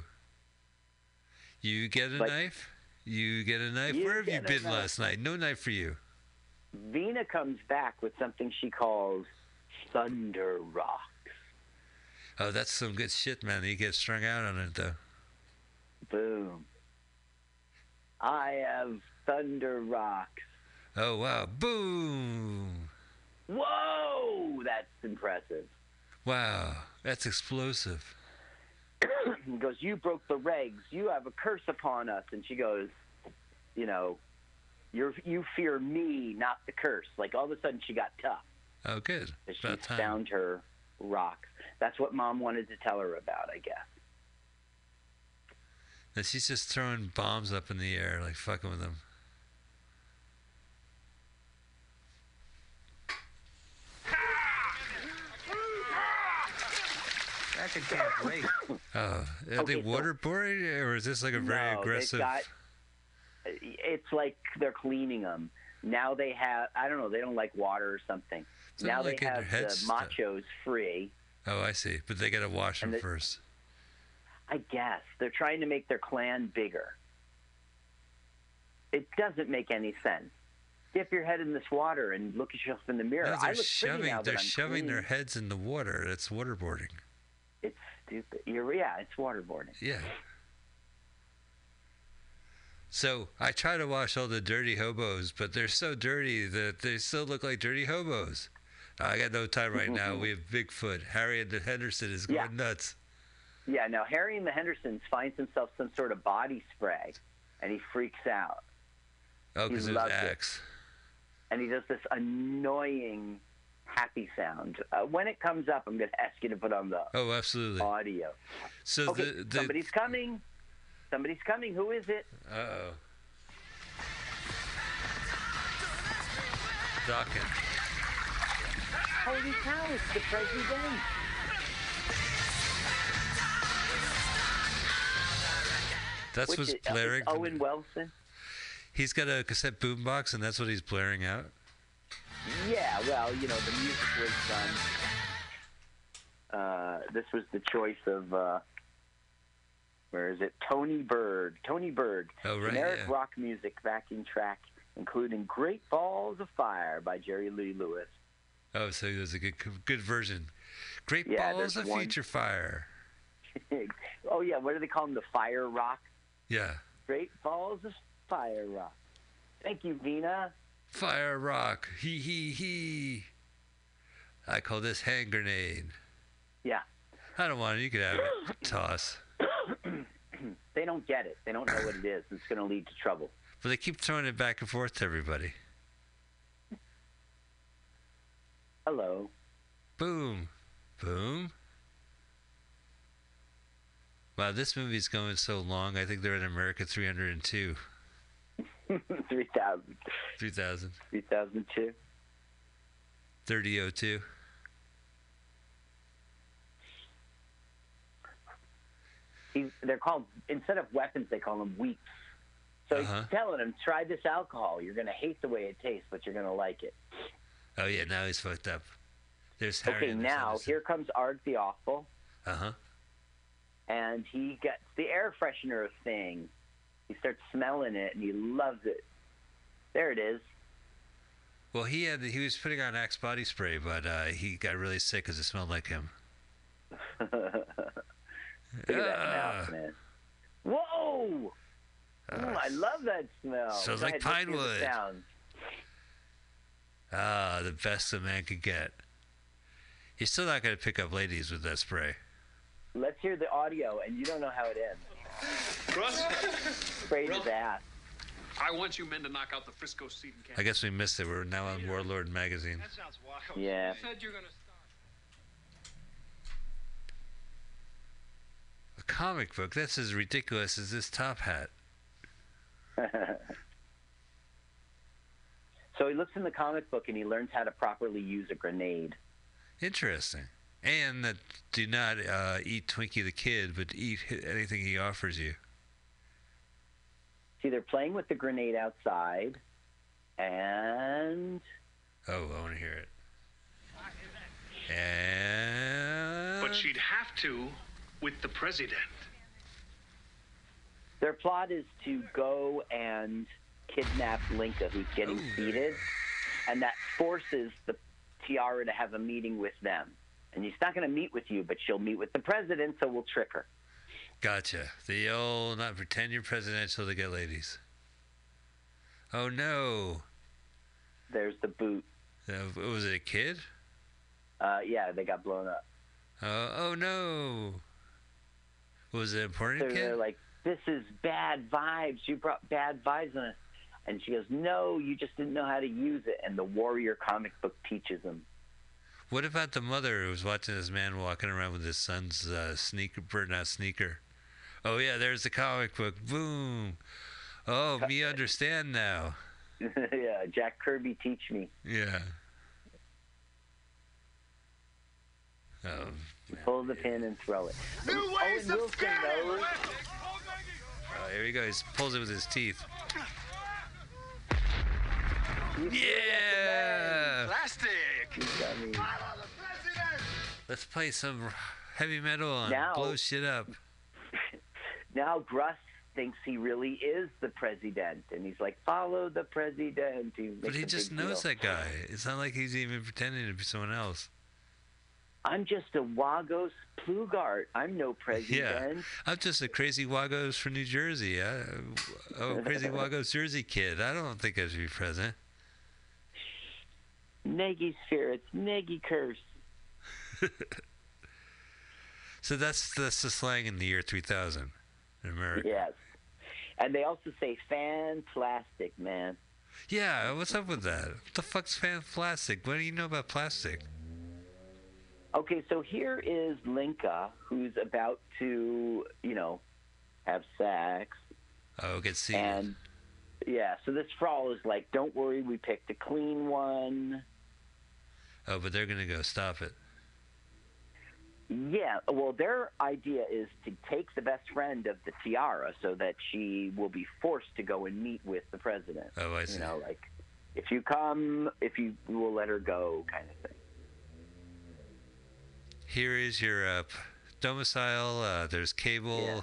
You get a knife. You get a knife. Where have you been last night? No knife for you. Vena comes back with something she calls thunder rocks. Oh, that's some good shit, man. He gets strung out on it though. Boom. I have thunder rocks. Oh, wow. Boom. Whoa, that's impressive. Wow, that's explosive. He goes, you broke the regs. You have a curse upon us. And she goes, you know, you fear me, not the curse. Like, all of a sudden, she got tough. Oh, good. She found her rocks. That's what Mom wanted to tell her about, I guess. And she's just throwing bombs up in the air, like fucking with them. I can't wait. Are they waterboarding, or is this like a very aggressive? It's like they're cleaning them. Now they have, I don't know, they don't like water or something. So now they have the machos free. Oh, I see. But they got to wash them first. I guess. They're trying to make their clan bigger. It doesn't make any sense. Dip your head in this water and look at yourself in the mirror. No, they're shoving their heads in the water. That's waterboarding. It's stupid. Yeah, it's waterboarding. Yeah. So I try to wash all the dirty hobos, but they're so dirty that they still look like dirty hobos. I got no time right now. We have Bigfoot. Harry and the Henderson is going nuts. Yeah, now Harry and the Hendersons finds himself some sort of body spray, and he freaks out. Oh, because there's Axe. And he does this annoying happy sound. When it comes up, I'm going to ask you to put on the audio. So okay, somebody's coming. Somebody's coming. Who is it? Uh-oh. Docking. Holy cow, it's the president. That was blaring. Owen Wilson. He's got a cassette boombox, and that's what he's blaring out. Yeah, well, you know, the music was done. This was the choice of, where is it? Tony Bird. Tony Bird. Oh, right. Generic rock music backing track, including Great Balls of Fire by Jerry Lee Lewis. Oh, so it was a good version. Great Balls of Future Fire. Oh, yeah. What do they call them? The Fire Rock? Yeah. Great Balls of Fire Rock. Thank you, Vena. Fire rock. He, he. I call this hand grenade. Yeah. I don't want it. You could have it. Toss. They don't get it. They don't know what it is. It's going to lead to trouble. But they keep throwing it back and forth to everybody. Hello. Boom. Boom. Wow, this movie's going so long. I think they're in America 302. 3,000. 3,000. 3,002. 3002. They're called, instead of weapons, they call them weeps. So he's telling him, try this alcohol. You're going to hate the way it tastes, but you're going to like it. Oh, yeah, now he's fucked up. There's Harry. Okay, now, here comes Arg the Awful. Uh-huh. And he gets the air freshener thing. He starts smelling it, and he loves it. There it is. Well, he was putting on Axe body spray, but he got really sick because it smelled like him. Look at that mouth, man. Whoa! Ooh, I love that smell. Smells like pine wood. The best a man could get. You're still not going to pick up ladies with that spray. Let's hear the audio, and you don't know how it ends. Gruss? Sprayed his ass. I want you men to knock out the Frisco seed and I guess we missed it. We're now on Warlord magazine. That sounds wild. Yeah. You said you're gonna start. A comic book? That's as ridiculous as this top hat. So he looks in the comic book and he learns how to properly use a grenade. Interesting. And that do not eat Twinkie the Kid, but eat anything he offers you. See, they're playing with the grenade outside, and... Oh, I want to hear it. And... But she'd have to with the president. Their plot is to go and kidnap Linka, who's getting seated, and that forces the Tiara to have a meeting with them. And she's not going to meet with you, but she'll meet with the president, so we'll trick her. Gotcha. The old, not pretend you're presidential to get ladies. Oh, no. There's the boot. Was it a kid? Yeah, they got blown up. Oh, no. Was it important kid? They're like, this is bad vibes. You brought bad vibes on us. And she goes, no, you just didn't know how to use it. And the Warrior comic book teaches them. What about the mother who was watching this man walking around with his son's sneaker, burnt-out sneaker? Oh, yeah, there's the comic book. Boom. Oh, me understand now. Yeah, Jack Kirby teach me. Yeah. Oh, pull the pin and throw it. New ways of scaring! Oh, here he goes. He pulls it with his teeth. Yeah! Plastic! Let's play some heavy metal and blow shit up. Now Gruss thinks he really is the president, and he's like, follow the president. But he just knows that guy. It's not like he's even pretending to be someone else. I'm just a Wagos plugart. I'm no president. Yeah, I'm just a crazy Wagos from New Jersey. Crazy Wagos Jersey kid. I don't think I should be president. Neggy spirits, neggy curse. So that's the slang in the year 3000 in America. Yes. And they also say fan plastic, man. Yeah, what's up with that? What the fuck's fan plastic? What do you know about plastic? Okay, so here is Linka, who's about to, have sex. Oh, get seen. And, yeah, so this Frawl is like, don't worry, we picked a clean one. Oh, but they're going to go stop it. Yeah, well, their idea is to take the best friend of the tiara so that she will be forced to go and meet with the president. Oh, I see. If you come, we'll let her go kind of thing. Here is your domicile. There's cable. Yeah.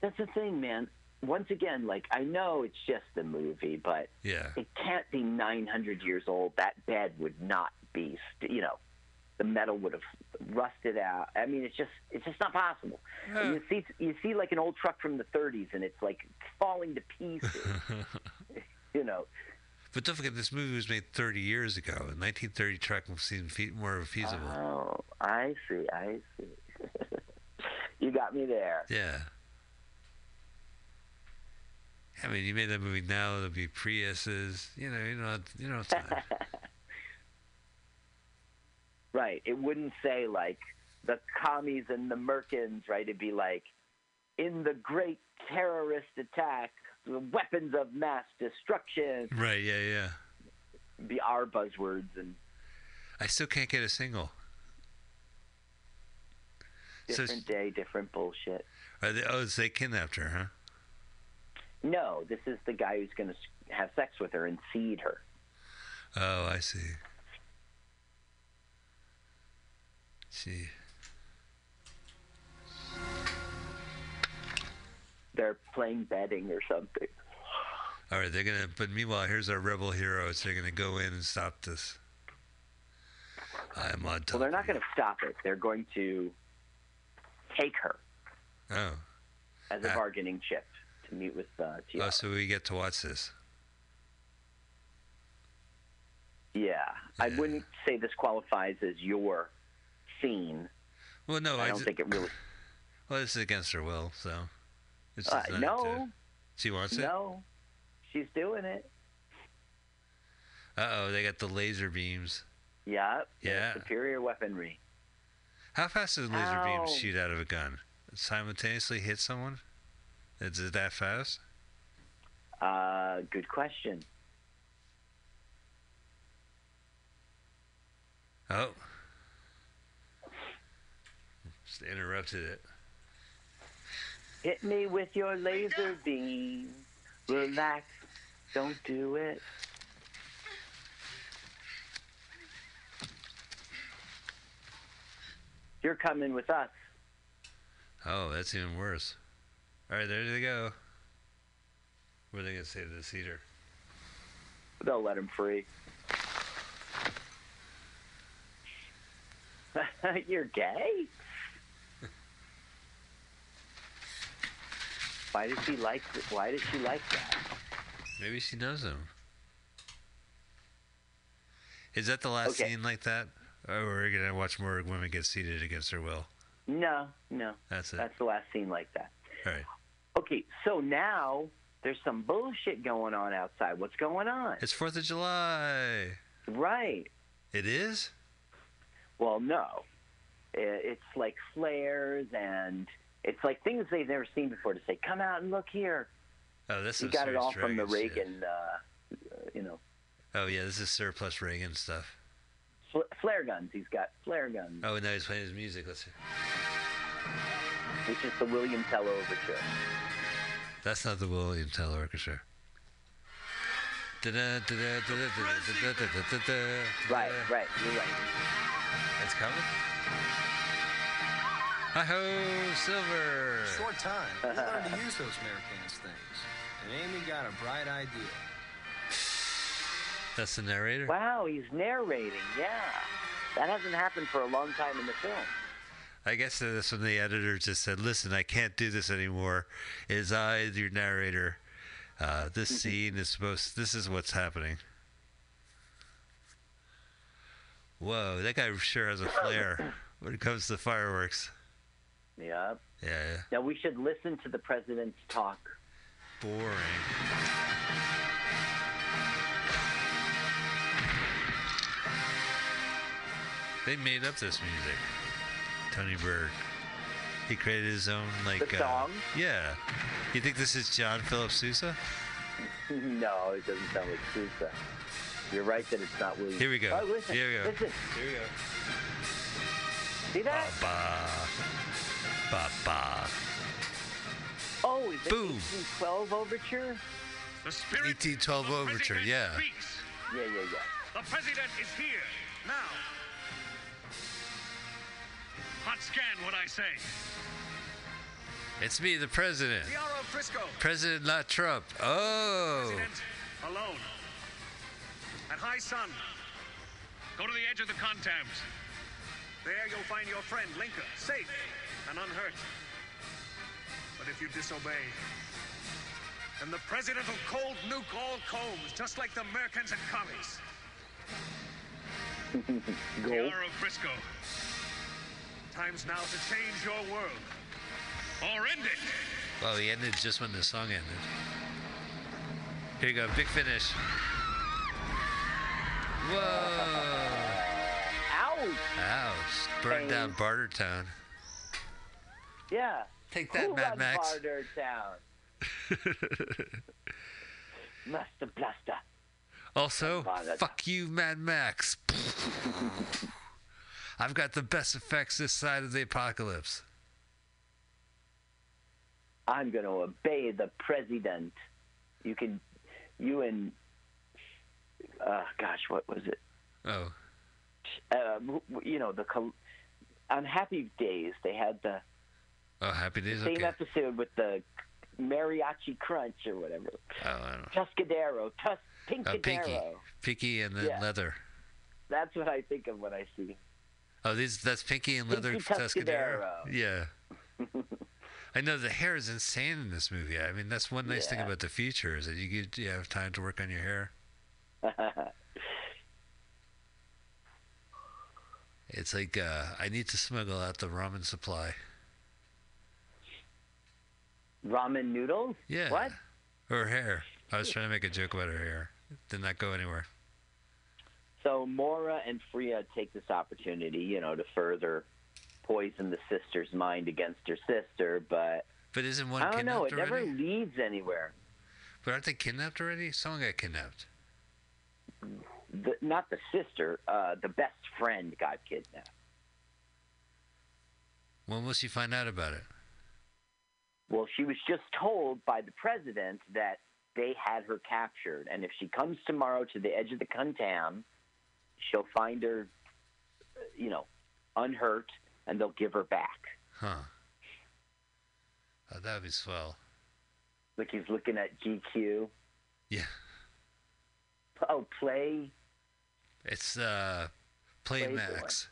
That's the thing, man. Once again, I know it's just a movie, but it can't be 900 years old. That bed would not be, the metal would have rusted out. I mean, it's just not possible. Yeah. And you see an old truck from the 30s, and it's falling to pieces. But don't forget, this movie was made 30 years ago. In 1930, truck seemed more feasible. Oh, I see. You got me there. Yeah. I mean, you made that movie now, it'll be Priuses. You don't have time. Right. It wouldn't say, the Commies and the Merkins, right? It'd be in the great terrorist attack, the weapons of mass destruction. Right, yeah. Be our buzzwords. And I still can't get a single. Different day, different bullshit. So they kidnapped her, huh? No, this is the guy who's going to have sex with her and seed her. Oh, I see. See. They're playing betting or something. All right, but meanwhile, here's our rebel heroes. They're going to go in and stop this. I'm on top. Well, they're not going to stop it. They're going to take her. Oh. As a bargaining chip. To meet with Tiara. Oh, so we get to watch this. Yeah. I wouldn't say this qualifies as your scene. Well, no, I don't think it really. Well, this is against her will, so. It's no. She wants it? No. She's doing it. Uh-oh, they got the laser beams. Yeah. Superior weaponry. How fast does laser beams shoot out of a gun? Simultaneously hit someone? Is it that fast? Good question. Oh. Just interrupted it. Hit me with your laser beam. Relax. Don't do it. You're coming with us. Oh, that's even worse. All right, there they go. What are they going to say to this eater? They'll let him free. You're gay? Why did she like? Why did she like that? Maybe she knows him. Is that the last scene like that? Or are we gonna watch more women get seated against their will? No. That's it. That's the last scene like that. All right. Okay, so now there's some bullshit going on outside. What's going on? It's 4th of July. Right. It is? Well, no. It's like flares and it's like things they've never seen before to say, come out and look here. Oh, this is got it all from the Reagan, you know. Oh, yeah, this is surplus Reagan stuff. Flare guns. He's got flare guns. Oh, now he's playing his music. Let's see. Which is the William Tell Overture. That's not the William Tell Orchestra. Right, you're right. It's coming. Hi-ho, Silver. Short time. We learned to use those Merkins things. And Aimee got a bright idea. That's the narrator? Wow, he's narrating, yeah. That hasn't happened for a long time in the film. I guess that's when the editor just said, listen, I can't do this anymore. It is I, your narrator. This scene is supposed, this is what's happening. Whoa, that guy sure has a flair when it comes to fireworks. Yep. Yeah. Now we should listen to the president's talk. Boring. They made up this music. Tony Berg. He created his own, like... The song? Yeah. You think this is John Philip Sousa? No, it doesn't sound like Sousa. You're right that it's not William. Here we go. Oh, listen. Here we go. Listen. Here we go. See that? Ba-ba. Ba-ba. Oh, is it 1812 Overture? 1812 Overture, yeah. Speaks. Yeah. The president is here now. Hot scan, what I say. It's me, the president. Frisco. President, not Trump. Oh. President alone. At high sun. Go to the edge of the Contams. There you'll find your friend, Linka, safe and unhurt. But if you disobey, then the president will cold nuke all Combs, just like the Merkins and Commies. The Hour of Frisco. Time's now to change your world, or end it. Well, he ended just when the song ended. Here you go, big finish. Whoa! Ouch! Ouch! Burned down Bartertown. Yeah. Take that, who Mad Max. Bartertown. Master Blaster. Also, fuck you, Mad Max. I've got the best effects this side of the apocalypse. I'm going to obey the president. You can, you and, gosh, what was it? Oh. You know, the, on Happy Days, they had the. Oh, Happy Days, the same episode with the mariachi crunch or whatever. Oh, I don't know. Tuscadero, Pinkadero. Pinky and then Leather. That's what I think of when I see. Oh, that's Pinky and Leather Tuscadero. Yeah. I know the hair is insane in this movie. I mean, that's one nice thing about the future is that you have time to work on your hair. It's like, I need to smuggle out the ramen supply. Ramen noodles? Yeah. What? Her hair. I was trying to make a joke about her hair. It did not go anywhere. So Mora and Freya take this opportunity, you know, to further poison the sister's mind against her sister, but isn't one kidnapped already? I don't know. It never leads anywhere. But aren't they kidnapped already? Someone got kidnapped. Not the sister. The best friend got kidnapped. When will she find out about it? Well, she was just told by the president that they had her captured, and if she comes tomorrow to the edge of the Kentam, she'll find her, you know, unhurt, and they'll give her back. Huh. Oh, that would be swell. Like he's looking at GQ. Yeah. Oh, play. It's play Max. Toy.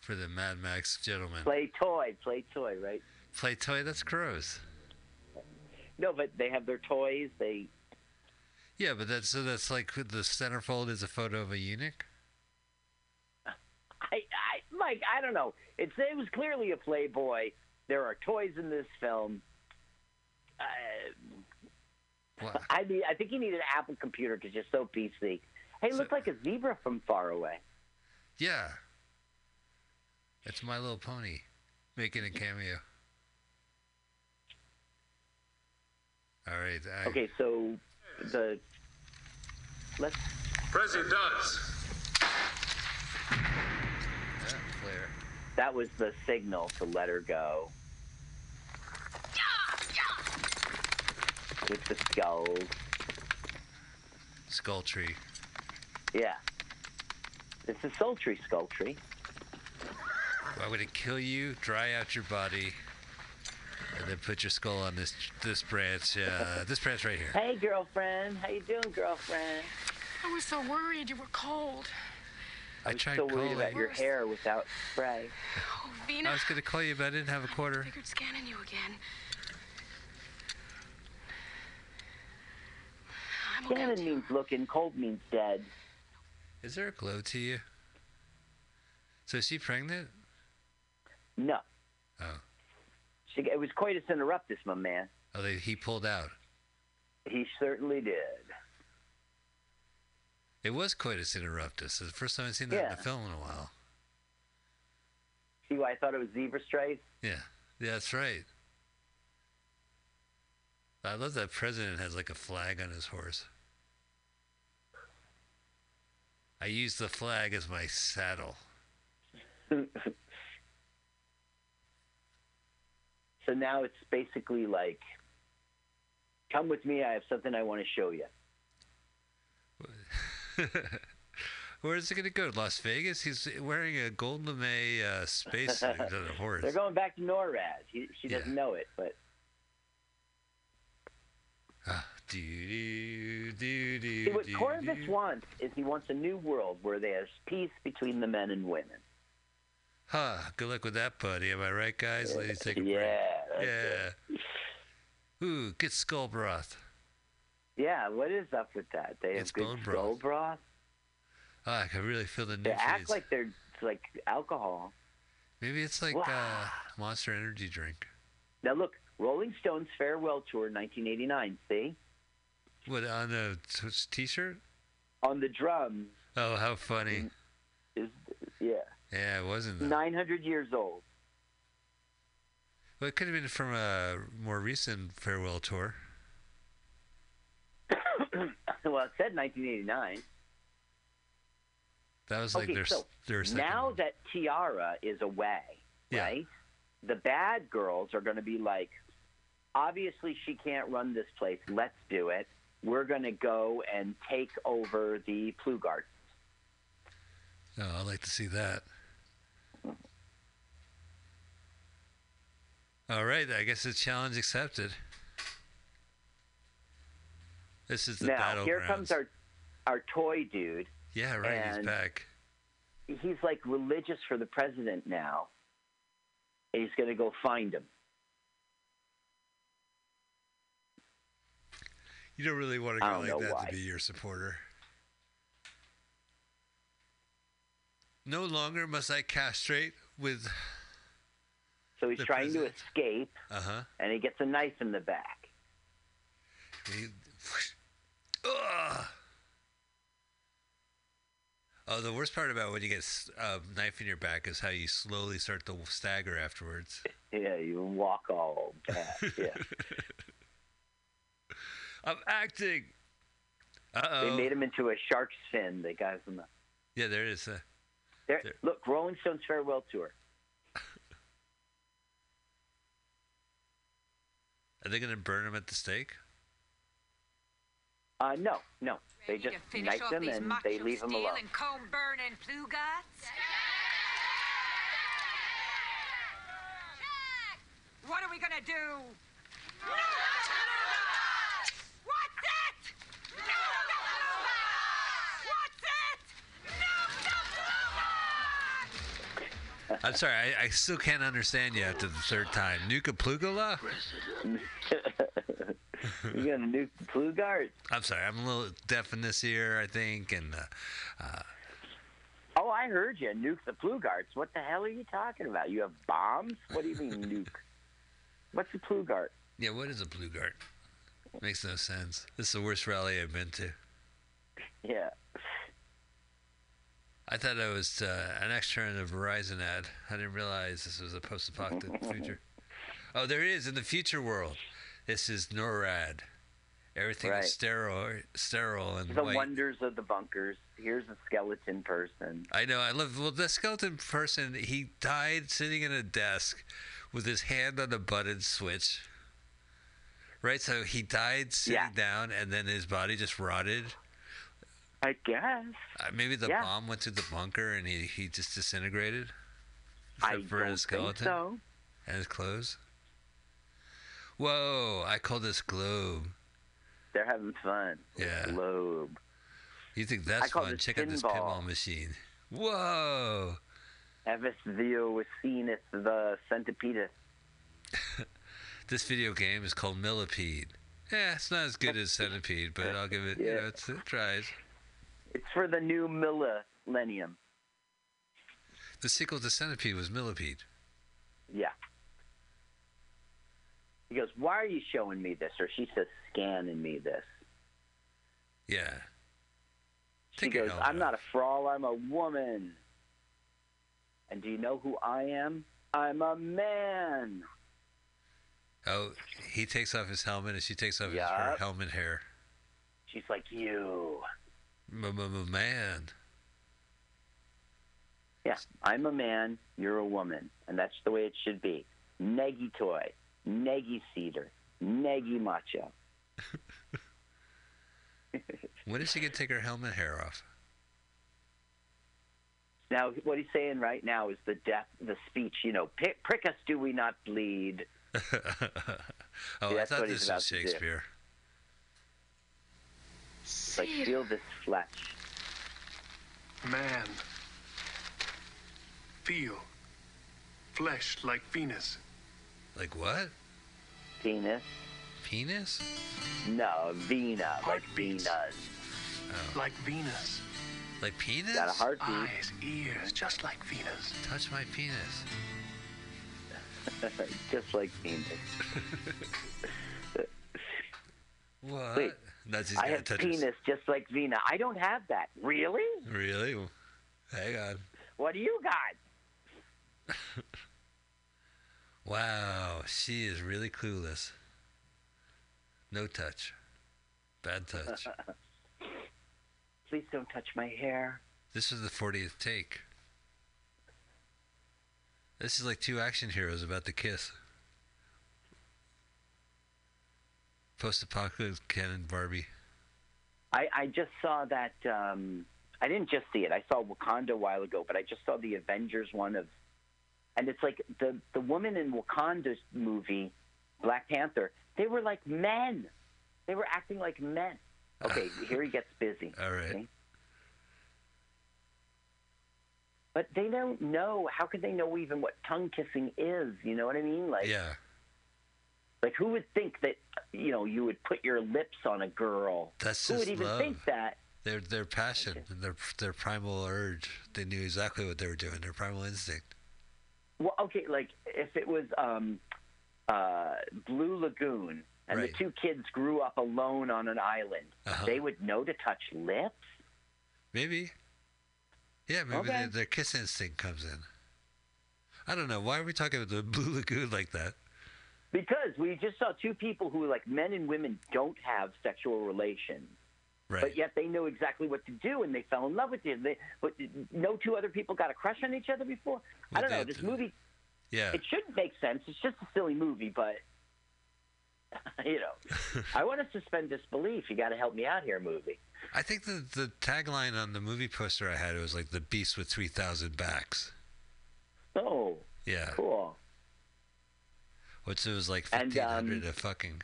For the Mad Max gentleman. Play toy, right? Play toy, that's gross. No, but they have their toys. They. Yeah, but that's so. That's like the centerfold is a photo of a eunuch. Mike, I don't know. It was clearly a Playboy. There are toys in this film. I mean, I think you need an Apple computer because you're so PC. Hey, it looks like a zebra from far away. Yeah. It's My Little Pony making a cameo. All right. Okay, so the... Let's... President Dodds. That clear. That was the signal to let her go. With the skull. Skull tree. Yeah. It's a sultry skull tree. Why would it kill you, dry out your body, and then put your skull on this branch? This branch right here. Hey, girlfriend. How you doing, girlfriend? I was so worried you were cold. I tried calling. I was so worried about your hair without spray. Oh, Vena. I was going to call you, but I didn't have a quarter. I figured scanning you again. Scanning means looking, cold means dead. Is there a glow to you? So is she pregnant? No. Oh. It was coitus interruptus, my man. Oh, he pulled out. He certainly did. It was coitus interruptus. It's the first time I've seen that in a film in a while. See why I thought it was zebra stripes? Yeah. Yeah, that's right. I love that president has like a flag on his horse. I use the flag as my saddle. So now it's basically like, come with me, I have something I want to show you. Where is it going to go? Las Vegas? He's wearing a Golden LeMay space suit on a horse. They're going back to NORAD. She doesn't know it, but... See, what Korvis wants is he wants a new world where there's peace between the men and women. Huh. Good luck with that, buddy. Am I right, guys? Ladies, take a break. Yeah. Ooh, good skull broth. Yeah, what is up with that? They have good skull broth. Ah, I can really feel the nutrients. They act like they're like alcohol. Maybe it's like Monster Energy drink. Now look, Rolling Stones farewell tour 1989. See? What, on a t-shirt? On the drums. Oh, how funny! Yeah, it wasn't. 900 years old. Well, it could have been from a more recent farewell tour. Well, it said 1989. That was like their second now one. That Tiara is away, right? The bad girls are going to be like, obviously she can't run this place. Let's do it. We're going to go and take over the Plu Gardens. Oh, I'd like to see that. All right. I guess the challenge accepted. This is the battlegrounds. Now, here comes our toy dude. Yeah, right. He's back. He's like religious for the president now. And he's going to go find him. You don't really want to go like that to be your supporter. No longer must I castrate with... So he's trying to escape, and he gets a knife in the back. Oh, the worst part about when you get a knife in your back is how you slowly start to stagger afterwards. Yeah, you walk all bad. Yeah. I'm acting. Uh-oh. They made him into a shark's fin. They got him up. Yeah, there it is. There. Look, Rolling Stones farewell tour. Are they going to burn him at the stake? No. They just knife him and they leave him alone. And comb burning Plu Gods? Jack! What are we going to do? I'm sorry, I still can't understand you after the third time. Nuka Plugala? You got a new flu guard? I'm sorry, I'm a little deaf in this ear, I think, and oh, I heard you. Nuke the flu guards. What the hell are you talking about? You have bombs? What do you mean nuke? What's a flu guard? Yeah, what is a flu guard? Makes no sense. This is the worst rally I've been to. Yeah. I thought I was an extra in a Verizon ad. I didn't realize this was a post-apocalyptic future. Oh, there it is, in the future world. This is NORAD. Everything is sterile and the white. Wonders of the bunkers. Here's a skeleton person. I know. I love. Well, the skeleton person, he died sitting at a desk with his hand on a button switch. Right? So he died sitting down, and then his body just rotted. I guess. Maybe the bomb went to the bunker, and he just disintegrated. I don't his skeleton think so. And his clothes. Whoa! I call this globe. They're having fun. Yeah. Globe. You think that's fun? Check out this pinball machine. Whoa. Evis Vio was seen as the centipede. This video game is called Millipede. Yeah, it's not as good as Centipede, but I'll give it, you know, it tries. It's for the new millennium. The sequel to Centipede was Millipede. Yeah. He goes, why are you showing me this? Or she says, scanning me this. Yeah. She goes, I'm not a Frawl, I'm a woman. And do you know who I am? I'm a man. Oh, he takes off his helmet and she takes off her helmet hair. She's like, you. Man. Yeah, I'm a man, you're a woman. And that's the way it should be. Neggy toy. Neggy cedar, neggy macho. When is she going to take her helmet hair off? Now, what he's saying right now is the speech, you know, prick us, do we not bleed? I thought this was Shakespeare. It's like, feel this flesh. Man, feel flesh like Venus. Like what? Penis. Penis? No, Vena. Like Venus. Oh. Like Venus. Like penis? Got a heartbeat. Eyes, ears, just like Venus. Touch my penis. Just like Venus. What? Wait, I have penis just like Vena. I don't have that. Really? Really? Hang on. What do you got? Wow, she is really clueless. No touch. Bad touch. Please don't touch my hair. This is the 40th take. This is like two action heroes about to kiss. Post-apocalyptic Canon Barbie. I just saw that, I didn't just see it. I saw Wakanda a while ago, but I just saw the Avengers one of... And it's like the woman in Wakanda's movie, Black Panther, they were like men. They were acting like men. Okay, here he gets busy. All right. Okay? But they don't know. How could they know even what tongue kissing is? You know what I mean? Like, yeah. Like, who would think that, you know, you would put your lips on a girl? That's who just would even love. Think that? Their passion, their primal urge. They knew exactly what they were doing, their primal instinct. Well, okay, like if it was Blue Lagoon and the two kids grew up alone on an island, they would know to touch lips? Maybe. Yeah, maybe their kiss instinct comes in. I don't know. Why are we talking about the Blue Lagoon like that? Because we just saw two people who, like, men and women don't have sexual relations. Right. But yet they know exactly what to do, and they fell in love with you. But no two other people got a crush on each other before. Well, I don't know. This movie, it should make sense. It's just a silly movie, but you know, I want to suspend disbelief. You got to help me out here, movie. I think the tagline on the movie poster I had, it was like the beast with 3,000 backs. Oh, yeah, cool. Which it was like 1,500 a fucking.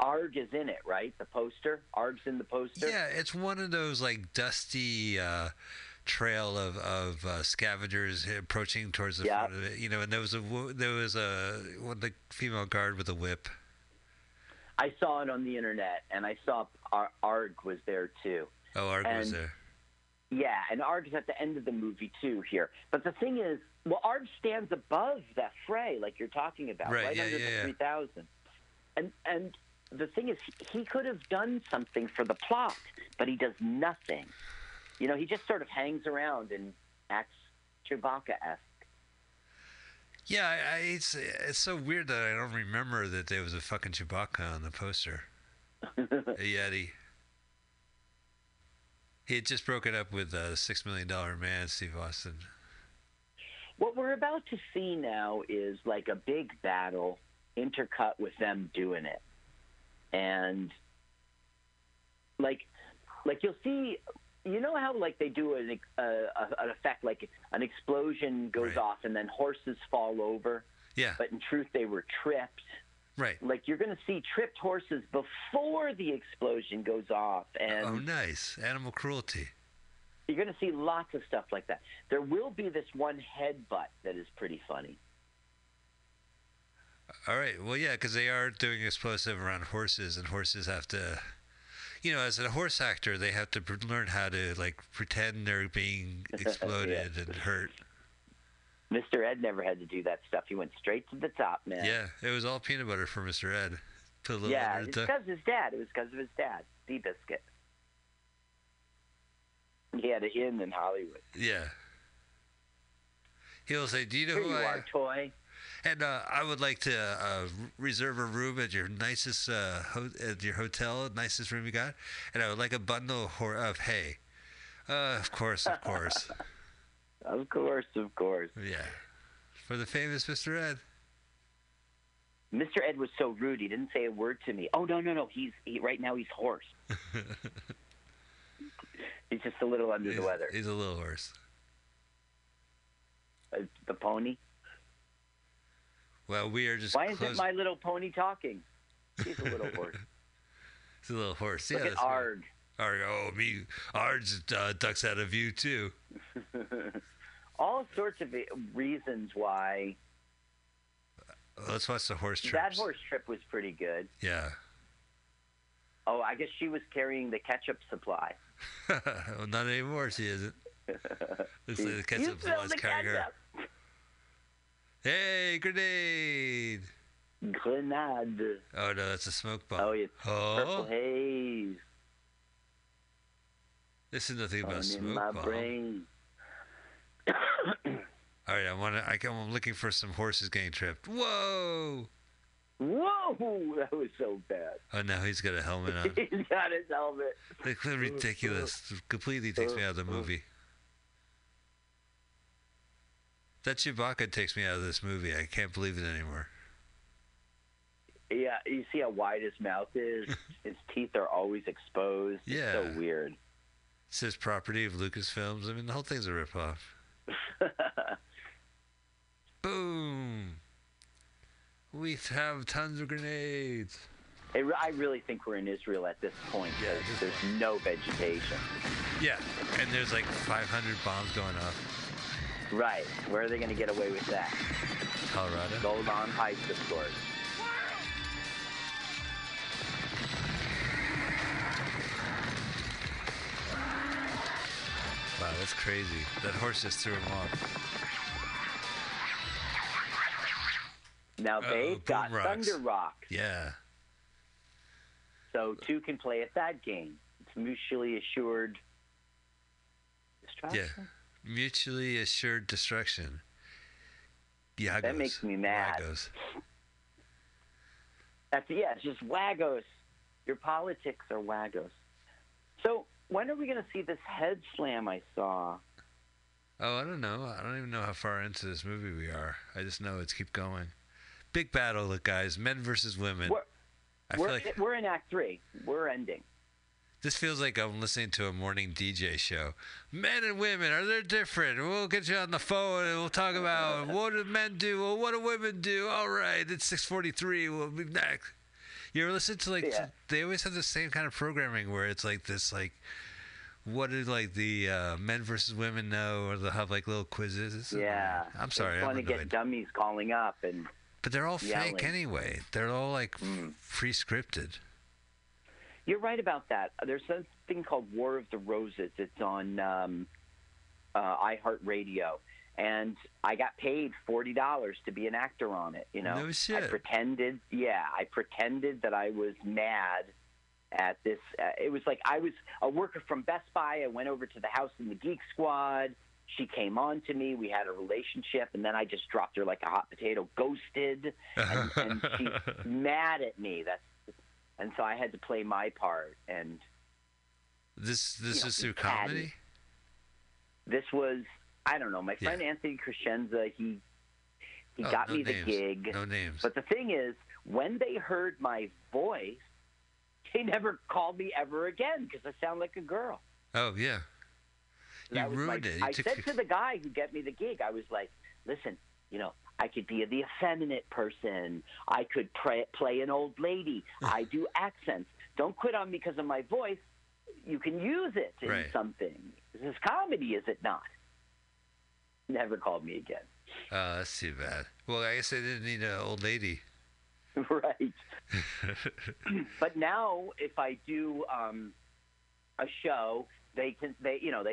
Arg is in it, right? The poster? Arg's in the poster? Yeah, it's one of those, like, dusty trail of scavengers approaching towards the front of it. You know, and there was a one of the female guard with a whip. I saw it on the internet, and I saw Arg was there too. Oh, Arg was there. Yeah, and Arg is at the end of the movie too here. But the thing is, well, Arg stands above that fray, like you're talking about, right under the 3000. And the thing is, he could have done something for the plot, but he does nothing. You know, he just sort of hangs around and acts Chewbacca-esque. Yeah, it's so weird that I don't remember that there was a fucking Chewbacca on the poster. A Yeti. He had just broken up with $6 Million Man, Steve Austin. What we're about to see now is like a big battle intercut with them doing it. And like you'll see, you know how like they do an effect, like an explosion goes off and then horses fall over. Yeah. But in truth, they were tripped. Right. Like you're going to see tripped horses before the explosion goes off. And oh, nice. Animal cruelty. You're going to see lots of stuff like that. There will be this one headbutt that is pretty funny. All right. Well, yeah, because they are doing explosive around horses, and horses have to, you know, as a horse actor, they have to learn how to, like, pretend they're being exploded and hurt. Mr. Ed never had to do that stuff. He went straight to the top, man. Yeah, it was all peanut butter for Mr. Ed. Put a little it was because of his dad. It was because of his dad, Seabiscuit. He had an inn in Hollywood. Yeah. He'll say, do you know who you are, toy. And I would like to reserve a room at your nicest at your hotel, nicest room you got. And I would like a bundle of hay. Of course, of course. Of course, of course. Yeah. For the famous Mr. Ed. Mr. Ed was so rude. He didn't say a word to me. Oh, no. He's right now he's hoarse. He's just a little under the weather. He's a little hoarse. The pony? Well, we are just Why isn't My Little Pony talking? He's a little horse. He's a little horse. Yeah, look at Arg. Arg, Arg ducks out of view, too. All sorts of reasons why. Let's watch the horse trip. That horse trip was pretty good. Yeah. Oh, I guess she was carrying the ketchup supply. Well, not anymore, she isn't. Looks like the ketchup supply is carrying her. Hey, grenade! Grenade. Oh, no, that's a smoke bomb. Oh, it's purple haze. This is nothing about smoke bomb. Brain. All right, I'm looking for some horses getting tripped. Whoa! Whoa! That was so bad. Oh, now he's got a helmet on. He's got his helmet. It's ridiculous. Completely takes me out of the movie. That Chewbacca takes me out of this movie. I can't believe it anymore. Yeah, you see how wide his mouth is? His teeth are always exposed. Yeah. It's so weird. It says property of Lucasfilms. I mean, the whole thing's a ripoff. Boom. We have tons of grenades. I really think we're in Israel at this point. Yeah, there's no vegetation. Yeah, and there's like 500 bombs going off. Right. Where are they going to get away with that? Colorado. Golan Heights, of course. Wow, that's crazy. That horse just threw him off. Now they've got Thunder Rock. Yeah. So two can play at that game. It's mutually assured destruction. Yeah. Mutually assured destruction. Wagos. That makes me mad. Wagos. It's just Wagos. Your politics are Wagos. So when are we going to see this head slam I saw? Oh, I don't know. I don't even know how far into this movie we are. I just know it's keep going. Big battle, guys. Men versus women. We're in Act 3. We're ending. This feels like I'm listening to a morning DJ show. Men and women, they're different. We'll get you on the phone and we'll talk about what do men do? Well, what do women do? All right, it's 6:43. We'll be next. You ever listen to they always have the same kind of programming where it's like this, like what do like the men versus women know, or they'll have like little quizzes. Yeah, I'm sorry. I want to get dummies calling up and But they're all yelling. Fake anyway. They're all like pre-scripted. You're right about that. There's something called War of the Roses. It's on iHeartRadio. And I got paid $40 to be an actor on it, you know. No shit. I pretended that I was mad at this. It was like I was a worker from Best Buy. I went over to the house in the Geek Squad. She came on to me. We had a relationship, and then I just dropped her like a hot potato, ghosted, and she's mad at me. And so I had to play my part. And this is through comedy? This was... I don't know. My friend Anthony Crescenza, he got me the gig. No names. But the thing is, when they heard my voice, they never called me ever again because I sound like a girl. Oh, yeah. So you ruined it. I said to the guy who got me the gig, I was like, listen, you know, I could be the effeminate person. I could play an old lady. I do accents. Don't quit on me because of my voice. You can use it in something. This is comedy, is it not? Never called me again. That's too bad. Well, I guess they didn't need an old lady. Right. But now, if I do a show, they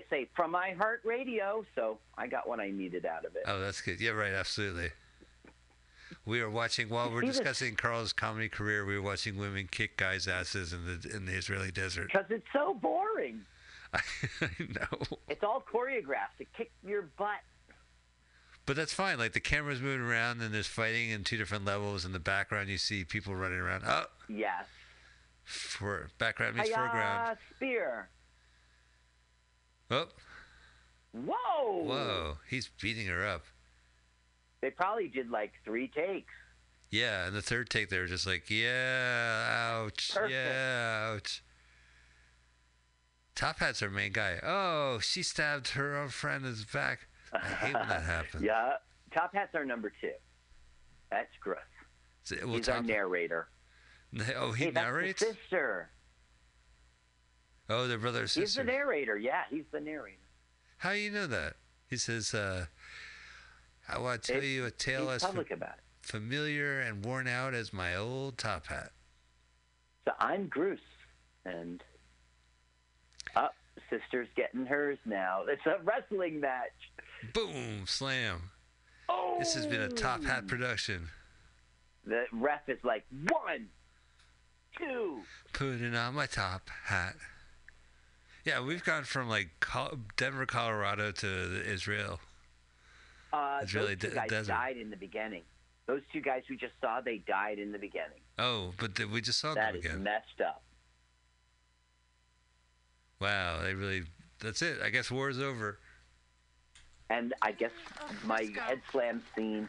say, from iHeartRadio, so I got what I needed out of it. Oh, that's good. Yeah, right, absolutely. We are watching, while we're discussing Carl's comedy career, we were watching women kick guys' asses in the Israeli desert. Because it's so boring. I know. It's all choreographed to kick your butt. But that's fine. Like, the camera's moving around, and there's fighting in two different levels. In the background, you see people running around. Oh. Yes. Background means foreground. Spear. Oh. Whoa. Whoa. He's beating her up. They probably did, like, 3 takes. Yeah, and the third take, they were just like, yeah, ouch, perfect. Yeah, ouch. Top Hat's her main guy. Oh, she stabbed her own friend in his back. I hate when that happens. Yeah, Top Hat's our number 2. That's Gruss. He's our narrator. Oh, he narrates? That's his sister. Oh, their brother and sister. He's the narrator. Yeah, he's the narrator. How do you know that? He says, I want to tell you a tale as familiar and worn out as my old Top Hat. So I'm Gruss, and... sister's getting hers now. It's a wrestling match. Boom, slam. Oh. This has been a Top Hat production. The ref is like, 1, 2. Putting on my top hat. Yeah, we've gone from like Denver, Colorado to Israel. Those two guys died in the beginning. Those two guys we just saw, they died in the beginning. Oh, but we just saw them again. That is messed up. Wow, that's it. I guess war is over. And I guess my head slam scene.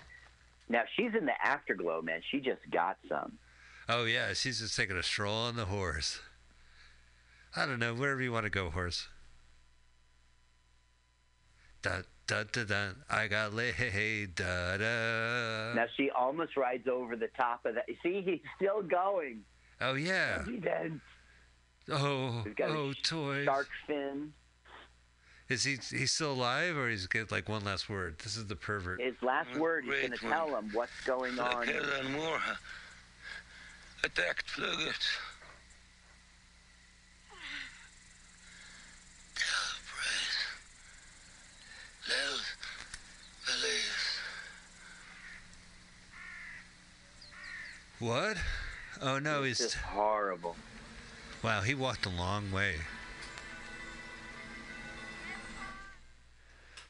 Now, she's in the afterglow, man. She just got some. Oh, yeah. She's just taking a stroll on the horse. I don't know. Wherever you want to go, horse. Dun, dun, dun, dun. I got laid. Da, da. Now, she almost rides over the top of that. See, he's still going. Oh, yeah. He did. Oh, toys. Shark fin. Is he's still alive, or he's got like one last word? This is the pervert. His last word is going to tell him what's going on. Attacked Flugget. What? Oh no, he's just horrible. Wow, he walked a long way.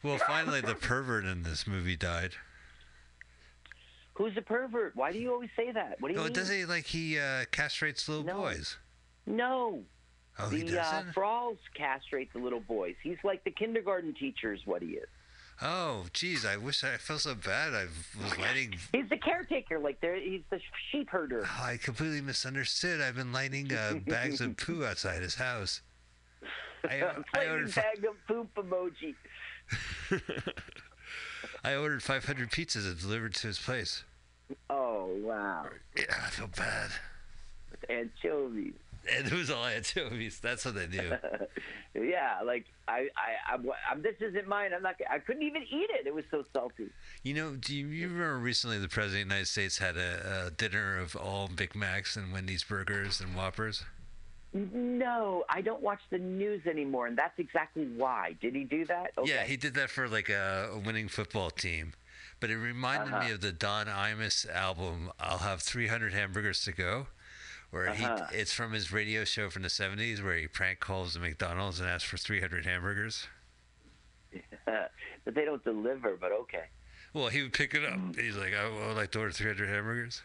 Well, finally, the pervert in this movie died. Who's the pervert? Why do you always say that? What do you mean? Does he castrates little boys? No. Oh, he doesn't? Frawls castrates the little boys. He's like the kindergarten teacher is what he is. Oh, geez, I felt so bad. I was lighting. He's the caretaker, he's the sheep herder. Oh, I completely misunderstood. I've been lighting bags of poo outside his house. I ordered a bag of poop emoji. I ordered 500 pizzas and delivered to his place. Oh wow! Yeah, I feel bad. With anchovies. And it was all anchovies. That's what they do. Yeah, like I'm this isn't mine. I'm not. I couldn't even eat it. It was so salty. You know, do you remember recently the President of the United States had a dinner of all Big Macs and Wendy's burgers and Whoppers? No, I don't watch the news anymore, and that's exactly why. Did he do that? Okay. Yeah, he did that for like a winning football team. But it reminded me of the Don Imus album, I'll Have 300 Hamburgers to Go, where it's from his radio show from the 70s where he prank calls the McDonald's and asks for 300 hamburgers. Yeah, but they don't deliver, but okay. Well, he would pick it up. He's like, I would like to order 300 hamburgers.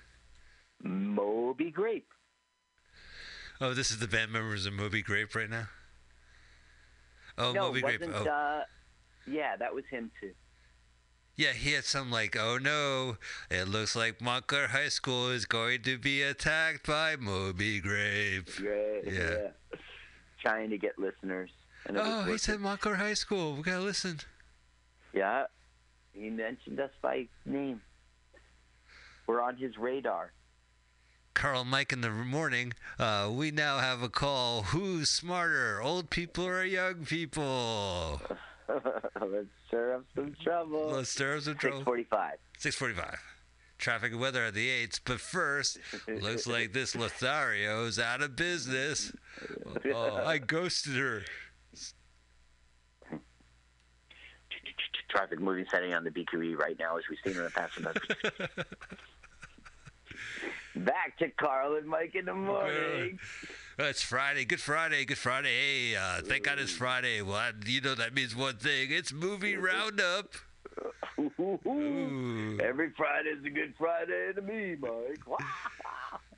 Moby Grape. Oh, this is the band members of Moby Grape right now? Oh, no, Moby Grape. Oh. Yeah, that was him too. Yeah, he had some like, oh no, it looks like Montclair High School is going to be attacked by Moby Grape. Yeah. Trying to get listeners. And he said Montclair High School. We got to listen. Yeah, he mentioned us by name. We're on his radar. Carl and Mike in the morning, we now have a call. Who's smarter, old people or young people? Let's stir up some trouble. 6:45. 6:45. Traffic and weather at the 8s. But first, looks like this Lothario's out of business. Oh, I ghosted her. Traffic moving setting on the BQE right now as we stand in the passenger. Back to Carl and Mike in the morning. It's Friday. Good Friday. Hey, thank God it's Friday. Well, you know that means one thing. It's movie roundup. Ooh. Every Friday's a good Friday to me, Mike.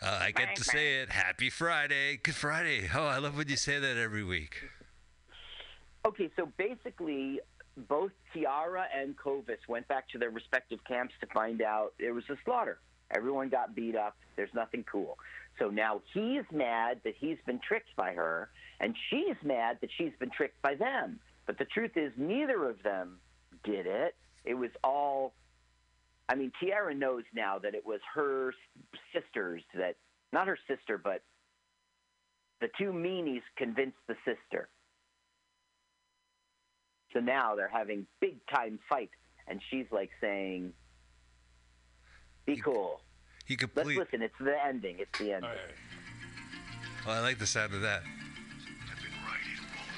I get to say it. Happy Friday. Good Friday. Oh, I love when you say that every week. Okay, so basically both Tiara and Korvis went back to their respective camps to find out there was a slaughter. Everyone got beat up. There's nothing cool. So now he's mad that he's been tricked by her, and she's mad that she's been tricked by them. But the truth is neither of them did it. It was all – I mean, Tiara knows now that it was her sisters that – not her sister, but the two meanies convinced the sister. So now they're having big-time fight, and she's like saying – be cool. Let's listen. It's the ending. All right. Well, I like the sound of that. I've been right,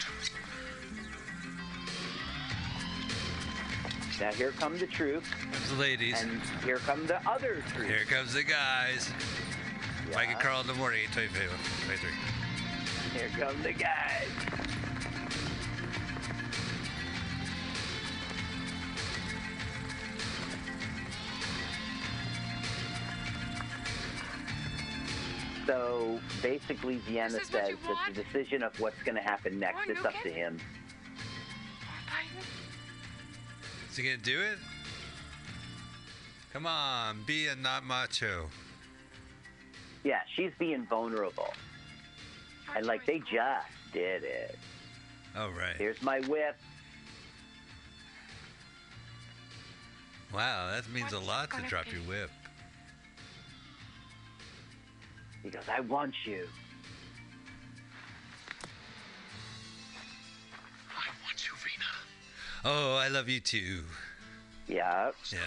it won't. Now here come the troops. Comes the ladies. And here come the other troops. Here comes the guys. Yeah. Mike and Carl in the morning, 8:23. Here come the guys. So basically, Vienna says that the decision of what's going to happen next is up to him. Is he going to do it? Come on, be a not macho. Yeah, she's being vulnerable. And like, they just did it. Oh, right. Here's my whip. Wow, that means a lot to drop your whip. He goes, I want you. I want you, Vena. Oh, I love you too. Yeah. Yeah.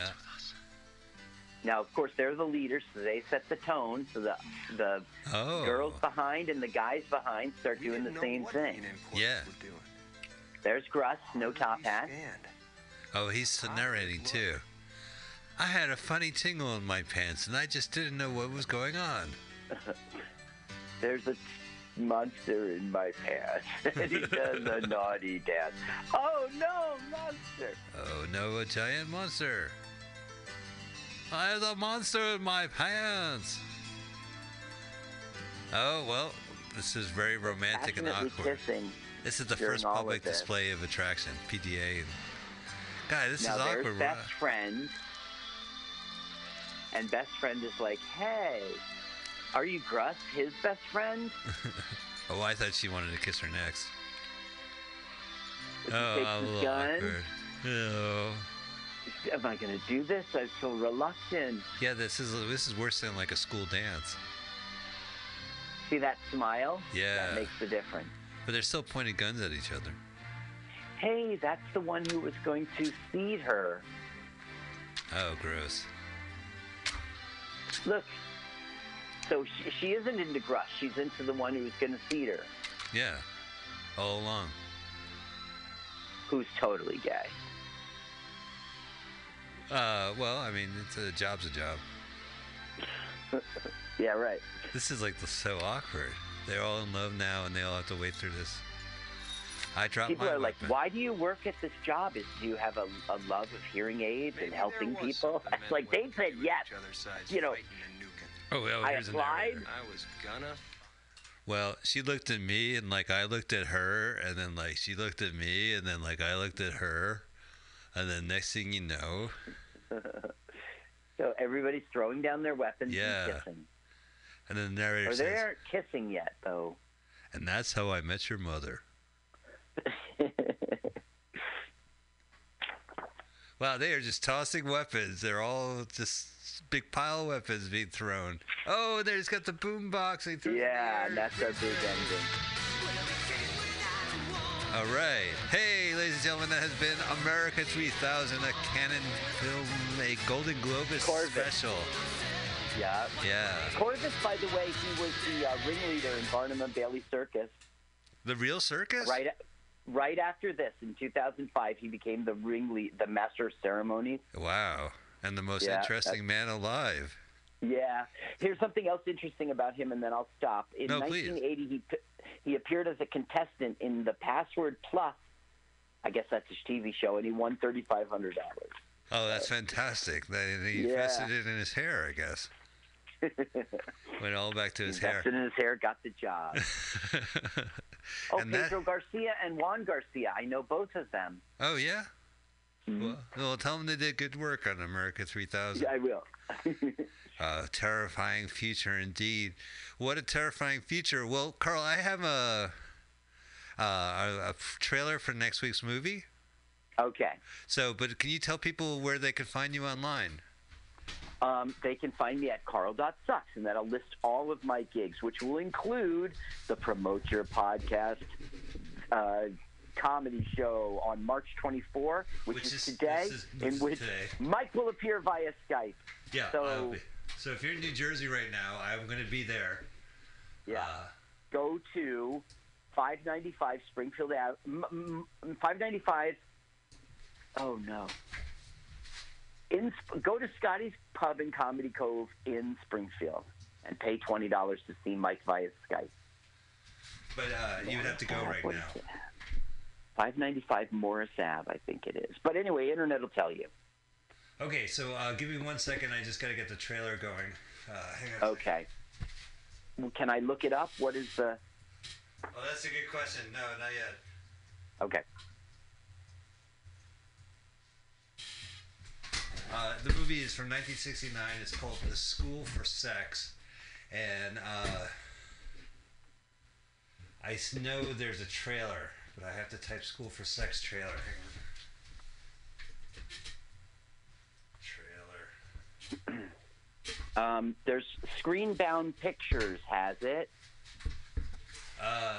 Now, of course, they're the leaders, so they set the tone. So the girls behind and the guys behind start doing the same thing. Yeah. There's Gruss, no top hat. Oh, he's narrating too. I had a funny tingle in my pants, and I just didn't know what was going on. There's a monster in my pants, and he does a naughty dance. Oh no, monster! Oh no, a giant monster! There's a monster in my pants! Oh well, this is very romantic and awkward. This is the first public display of attraction, PDA. God, this is awkward. Now there's best friend, and best friend is like, hey. Are you Gruss, his best friend? Oh, I thought she wanted to kiss her next. Oh. Am I gonna do this? I feel reluctant. Yeah, this is worse than like a school dance. See that smile? Yeah. That makes the difference. But they're still pointing guns at each other. Hey, that's the one who was going to feed her. Oh, gross. Look, so she isn't into Gruss. She's into the one who's going to feed her. Yeah, all along. Who's totally gay. Well, I mean, it's a job's a job. Yeah, right. This is like so awkward. They're all in love now, and they all have to wait through this. I dropped my weapon. People are like, why do you work at this job? Do you have a love of hearing aids and helping people? Like, they said yes. You know, I applied. I was gonna. Well, she looked at me, and, like, I looked at her, and then, like, she looked at me, and then, like, I looked at her, and then next thing you know. So everybody's throwing down their weapons and kissing. And then the narrator says. Or they aren't kissing yet, though. And that's how I met your mother. Wow, they are just tossing weapons. They're all just big pile of weapons being thrown. Oh, they just got the boom box. They threw and that's our big ending. All right. Hey, ladies and gentlemen, that has been America 3000, a Canon Film, a Golden Globus special. Yeah. Yeah. Korvis, by the way, he was the ringleader in Barnum and Bailey Circus. The real circus? Right after this, in 2005, he became the the master of ceremonies. Wow. And the most interesting man alive. Yeah. Here's something else interesting about him, and then I'll stop. In 1980, he appeared as a contestant in The Password Plus. I guess that's a TV show, and he won $3,500. Oh, that's fantastic. He invested it in his hair, I guess. Went all back to his hair. Invested in his hair, got the job. Oh, and Pedro Garcia and Juan Garcia. I know both of them. Oh, yeah? Mm-hmm. Well, tell them they did good work on America 3000. Yeah, I will. Terrifying future indeed. What a terrifying future. Well, Carl, I have a trailer for next week's movie. Okay. So, but can you tell people where they can find you online? They can find me at carl.sucks, and that'll list all of my gigs, which will include the Promote Your Podcast comedy show on March 24, which is today, in which Mike will appear via Skype. Yeah, so if you're in New Jersey right now, I'm going to be there. Yeah. Go to 595 Springfield Ave. 595, oh, no. Go to Scotty's Pub in Comedy Cove in Springfield and pay $20 to see Mike via Skype. But you would have to go right now. 595 Morris Ave, I think it is. But anyway, internet will tell you. Okay, so give me 1 second. I just got to get the trailer going. Hang on. Okay. Well, can I look it up? What is the... Oh, that's a good question. No, not yet. Okay. The movie is from 1969. It's called The School for Sex. And I know there's a trailer, but I have to type School for Sex trailer. Hang on. Trailer. There's Screenbound Pictures has it.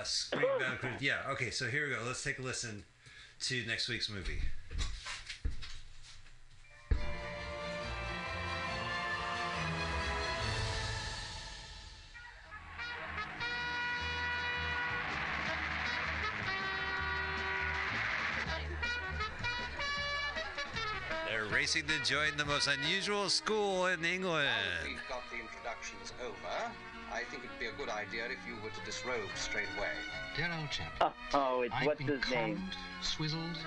Screenbound Pictures. Yeah, okay, so here we go. Let's take a listen to next week's movie. To join the most unusual school in England. Now we've got the introductions over. I think it'd be a good idea if you were to disrobe straight away. Dear old chap. Oh, it's what's his name? Conned, swizzled,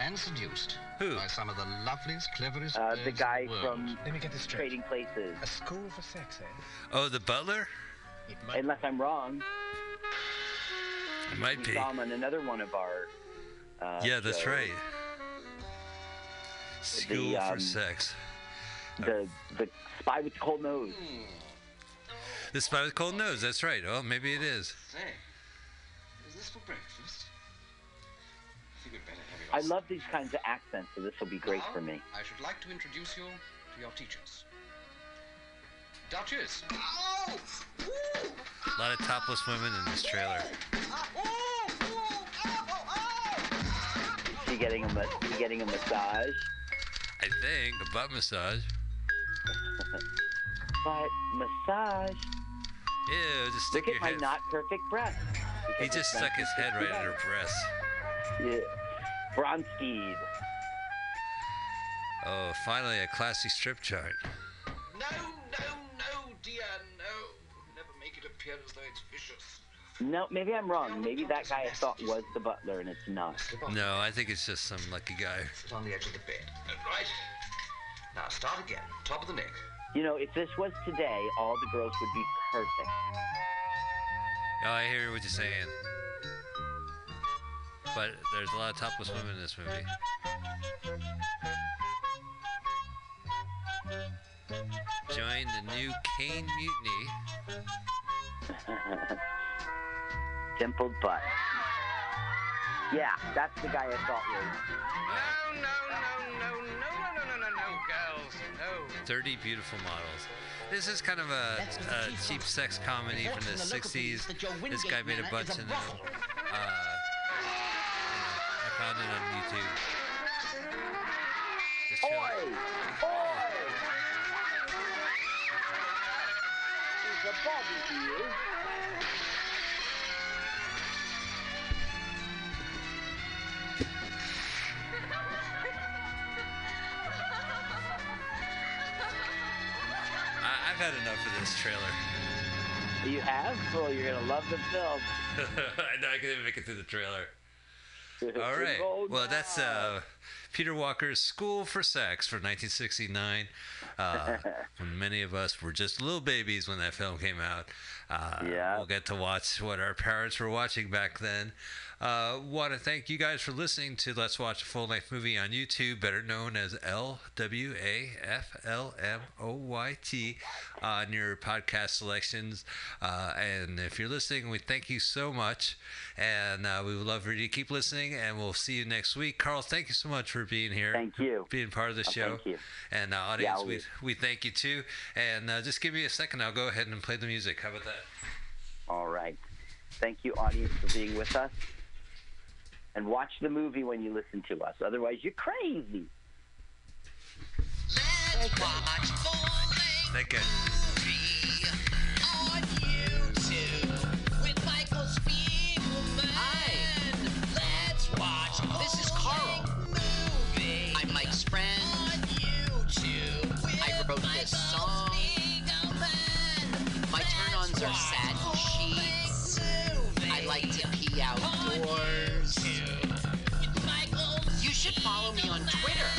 and seduced. Who? By some of the loveliest, cleverest. The guy in the world. From Let me get this straight. Trading Places. A School for Sex, eh? Oh, the butler? Unless I'm wrong. It might be. We saw him on another one of our. Yeah, that's shows. Right. School for Sex. The Spy with the Cold Nose. The Spy with Cold Nose, that's right. Oh, maybe it is. Say, is this for breakfast? I love these kinds of accents, so this will be great for me. I should like to introduce you to your teachers. Duchess. A lot of topless women in this trailer. Is she getting a massage? I think a butt massage. Butt massage. Ew, just stick your head. Look at my not perfect breasts. He just stuck his head right at her breasts. Yeah. Bronskied. Oh, finally a classy strip chart. No, dear, no. Never make it appear as though it's vicious. No, maybe I'm wrong. Maybe that guy I thought was the butler, and it's not. No, I think it's just some lucky guy. Sit on the edge of the bed. Right. Now start again. Top of the neck. You know, if this was today, all the girls would be perfect. Oh, I hear what you're saying. But there's a lot of topless women in this movie. Join the new Cane Mutiny. Dimpled butt. Yeah, that's the guy I thought was. No, girls, no. 30 beautiful models. This is kind of a cheap sex comedy from the 60s. This guy made a bunch in the... I found it on YouTube. There's a body to you. I've had enough of this trailer. You have? Well, you're going to love the film. I know I couldn't make it through the trailer. All right. Well, that's Peter Walker's School for Sex from 1969. When many of us were just little babies when that film came out. Yeah. We'll get to watch what our parents were watching back then. Want to thank you guys for listening to Let's Watch a Full Length Movie on YouTube, better known as LWAFLMOYT on your podcast selections. And if you're listening, we thank you so much. And we would love for you to keep listening, and we'll see you next week. Carl, thank you so much for being here. Thank you. Being part of the show. Thank you. And audience, we thank you too. And just give me a second. I'll go ahead and play the music. How about that? All right. Thank you, audience, for being with us. And watch the movie when you listen to us. Otherwise, you're crazy. Let's watch Full Length Movie on YouTube with Michael Spiegelman. Hi. Let's watch. This is Carl. Movie I'm Mike's friend. On YouTube with I wrote Michael this song. Spiegelman. My turn-ons are sad sheets. I like to pee outdoors. You should follow me on Twitter.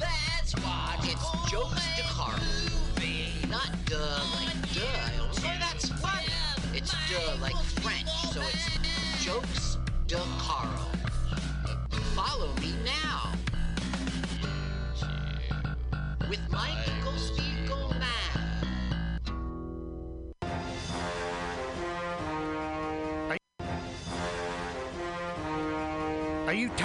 Let's watch. It's Jokes to Carl. Not duh like duh. Or that's what? It's duh like French, so it's Jokes de Carl. Follow me now. With Michael Spiegelman. Are you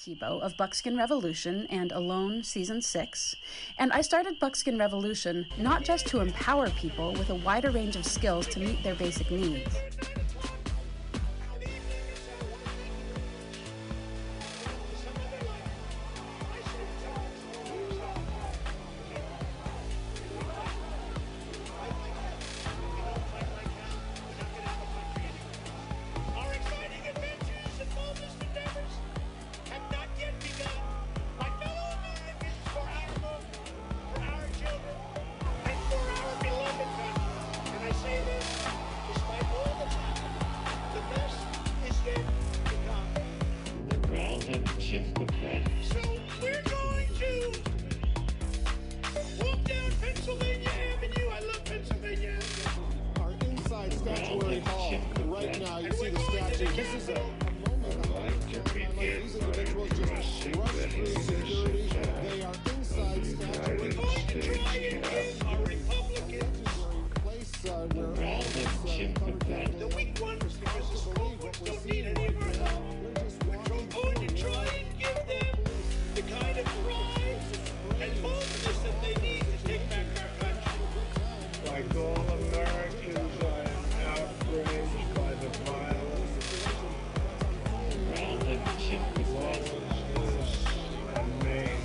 Tebow of Buckskin Revolution and Alone Season 6, and I started Buckskin Revolution not just to empower people with a wider range of skills to meet their basic needs, stats really hard right now. You see the statue. This is these individuals just rushing through security. They are inside statuary. Our Republicans place under all this. The weak ones, because the strong ones don't need any of our help. We're going to try and give them the kind of pride and boldness that they need to take back our country. Like all Americans, I am outraged by the violence. And Maine.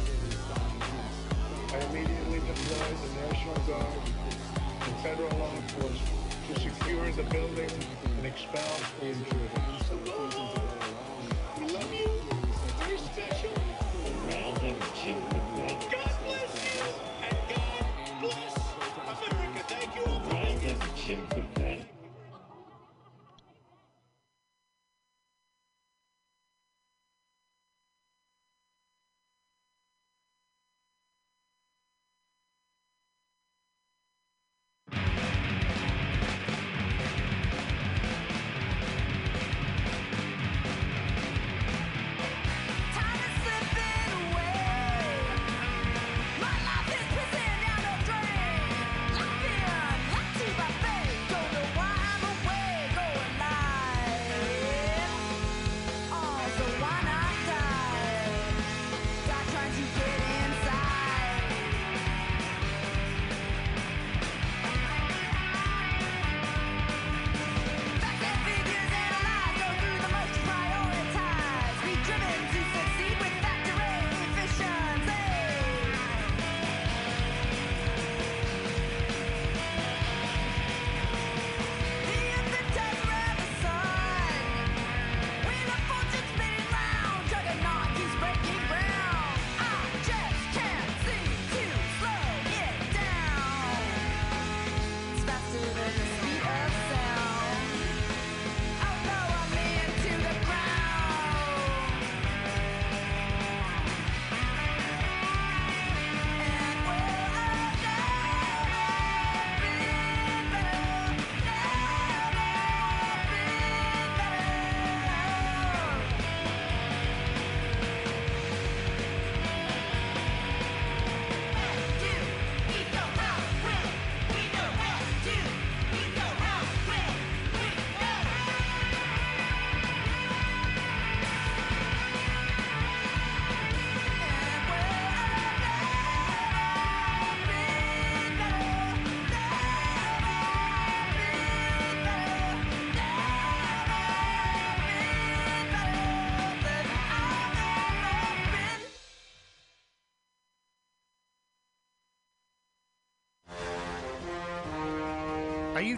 I immediately deployed the National Guard and federal law enforcement to secure the building and expel the intruders. We love you. You're special. God bless you, and God bless America. Thank you all for listening. Are you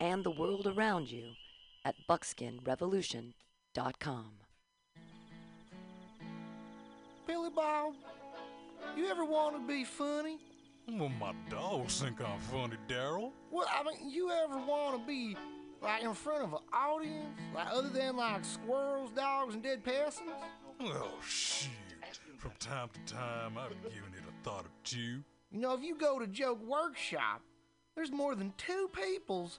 and the world around you at buckskinrevolution.com. Billy Bob, you ever want to be funny? Well, my dogs think I'm funny, Daryl. Well, I mean, you ever want to be like in front of an audience, like other than like squirrels, dogs, and dead peasants? Oh, shit. From time to time, I've given it a thought or two. You know, if you go to Joke Workshop, there's more than 2 peoples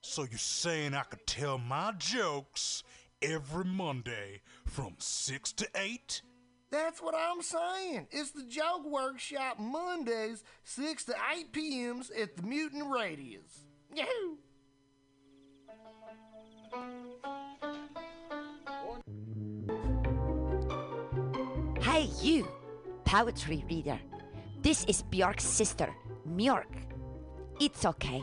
So you're saying I could tell my jokes every Monday from 6 to 8? That's what I'm saying. It's the Joke Workshop Mondays, 6 to 8 p.m. at the Mutiny Radios. Yahoo! Hey you, poetry reader. This is Bjork's sister, Mjork. It's okay.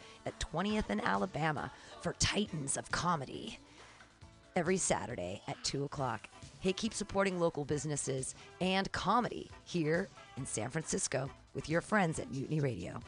at 20th and Alabama for Titans of Comedy every Saturday at 2 o'clock. Hey, keep supporting local businesses and comedy here in San Francisco with your friends at Mutiny Radio.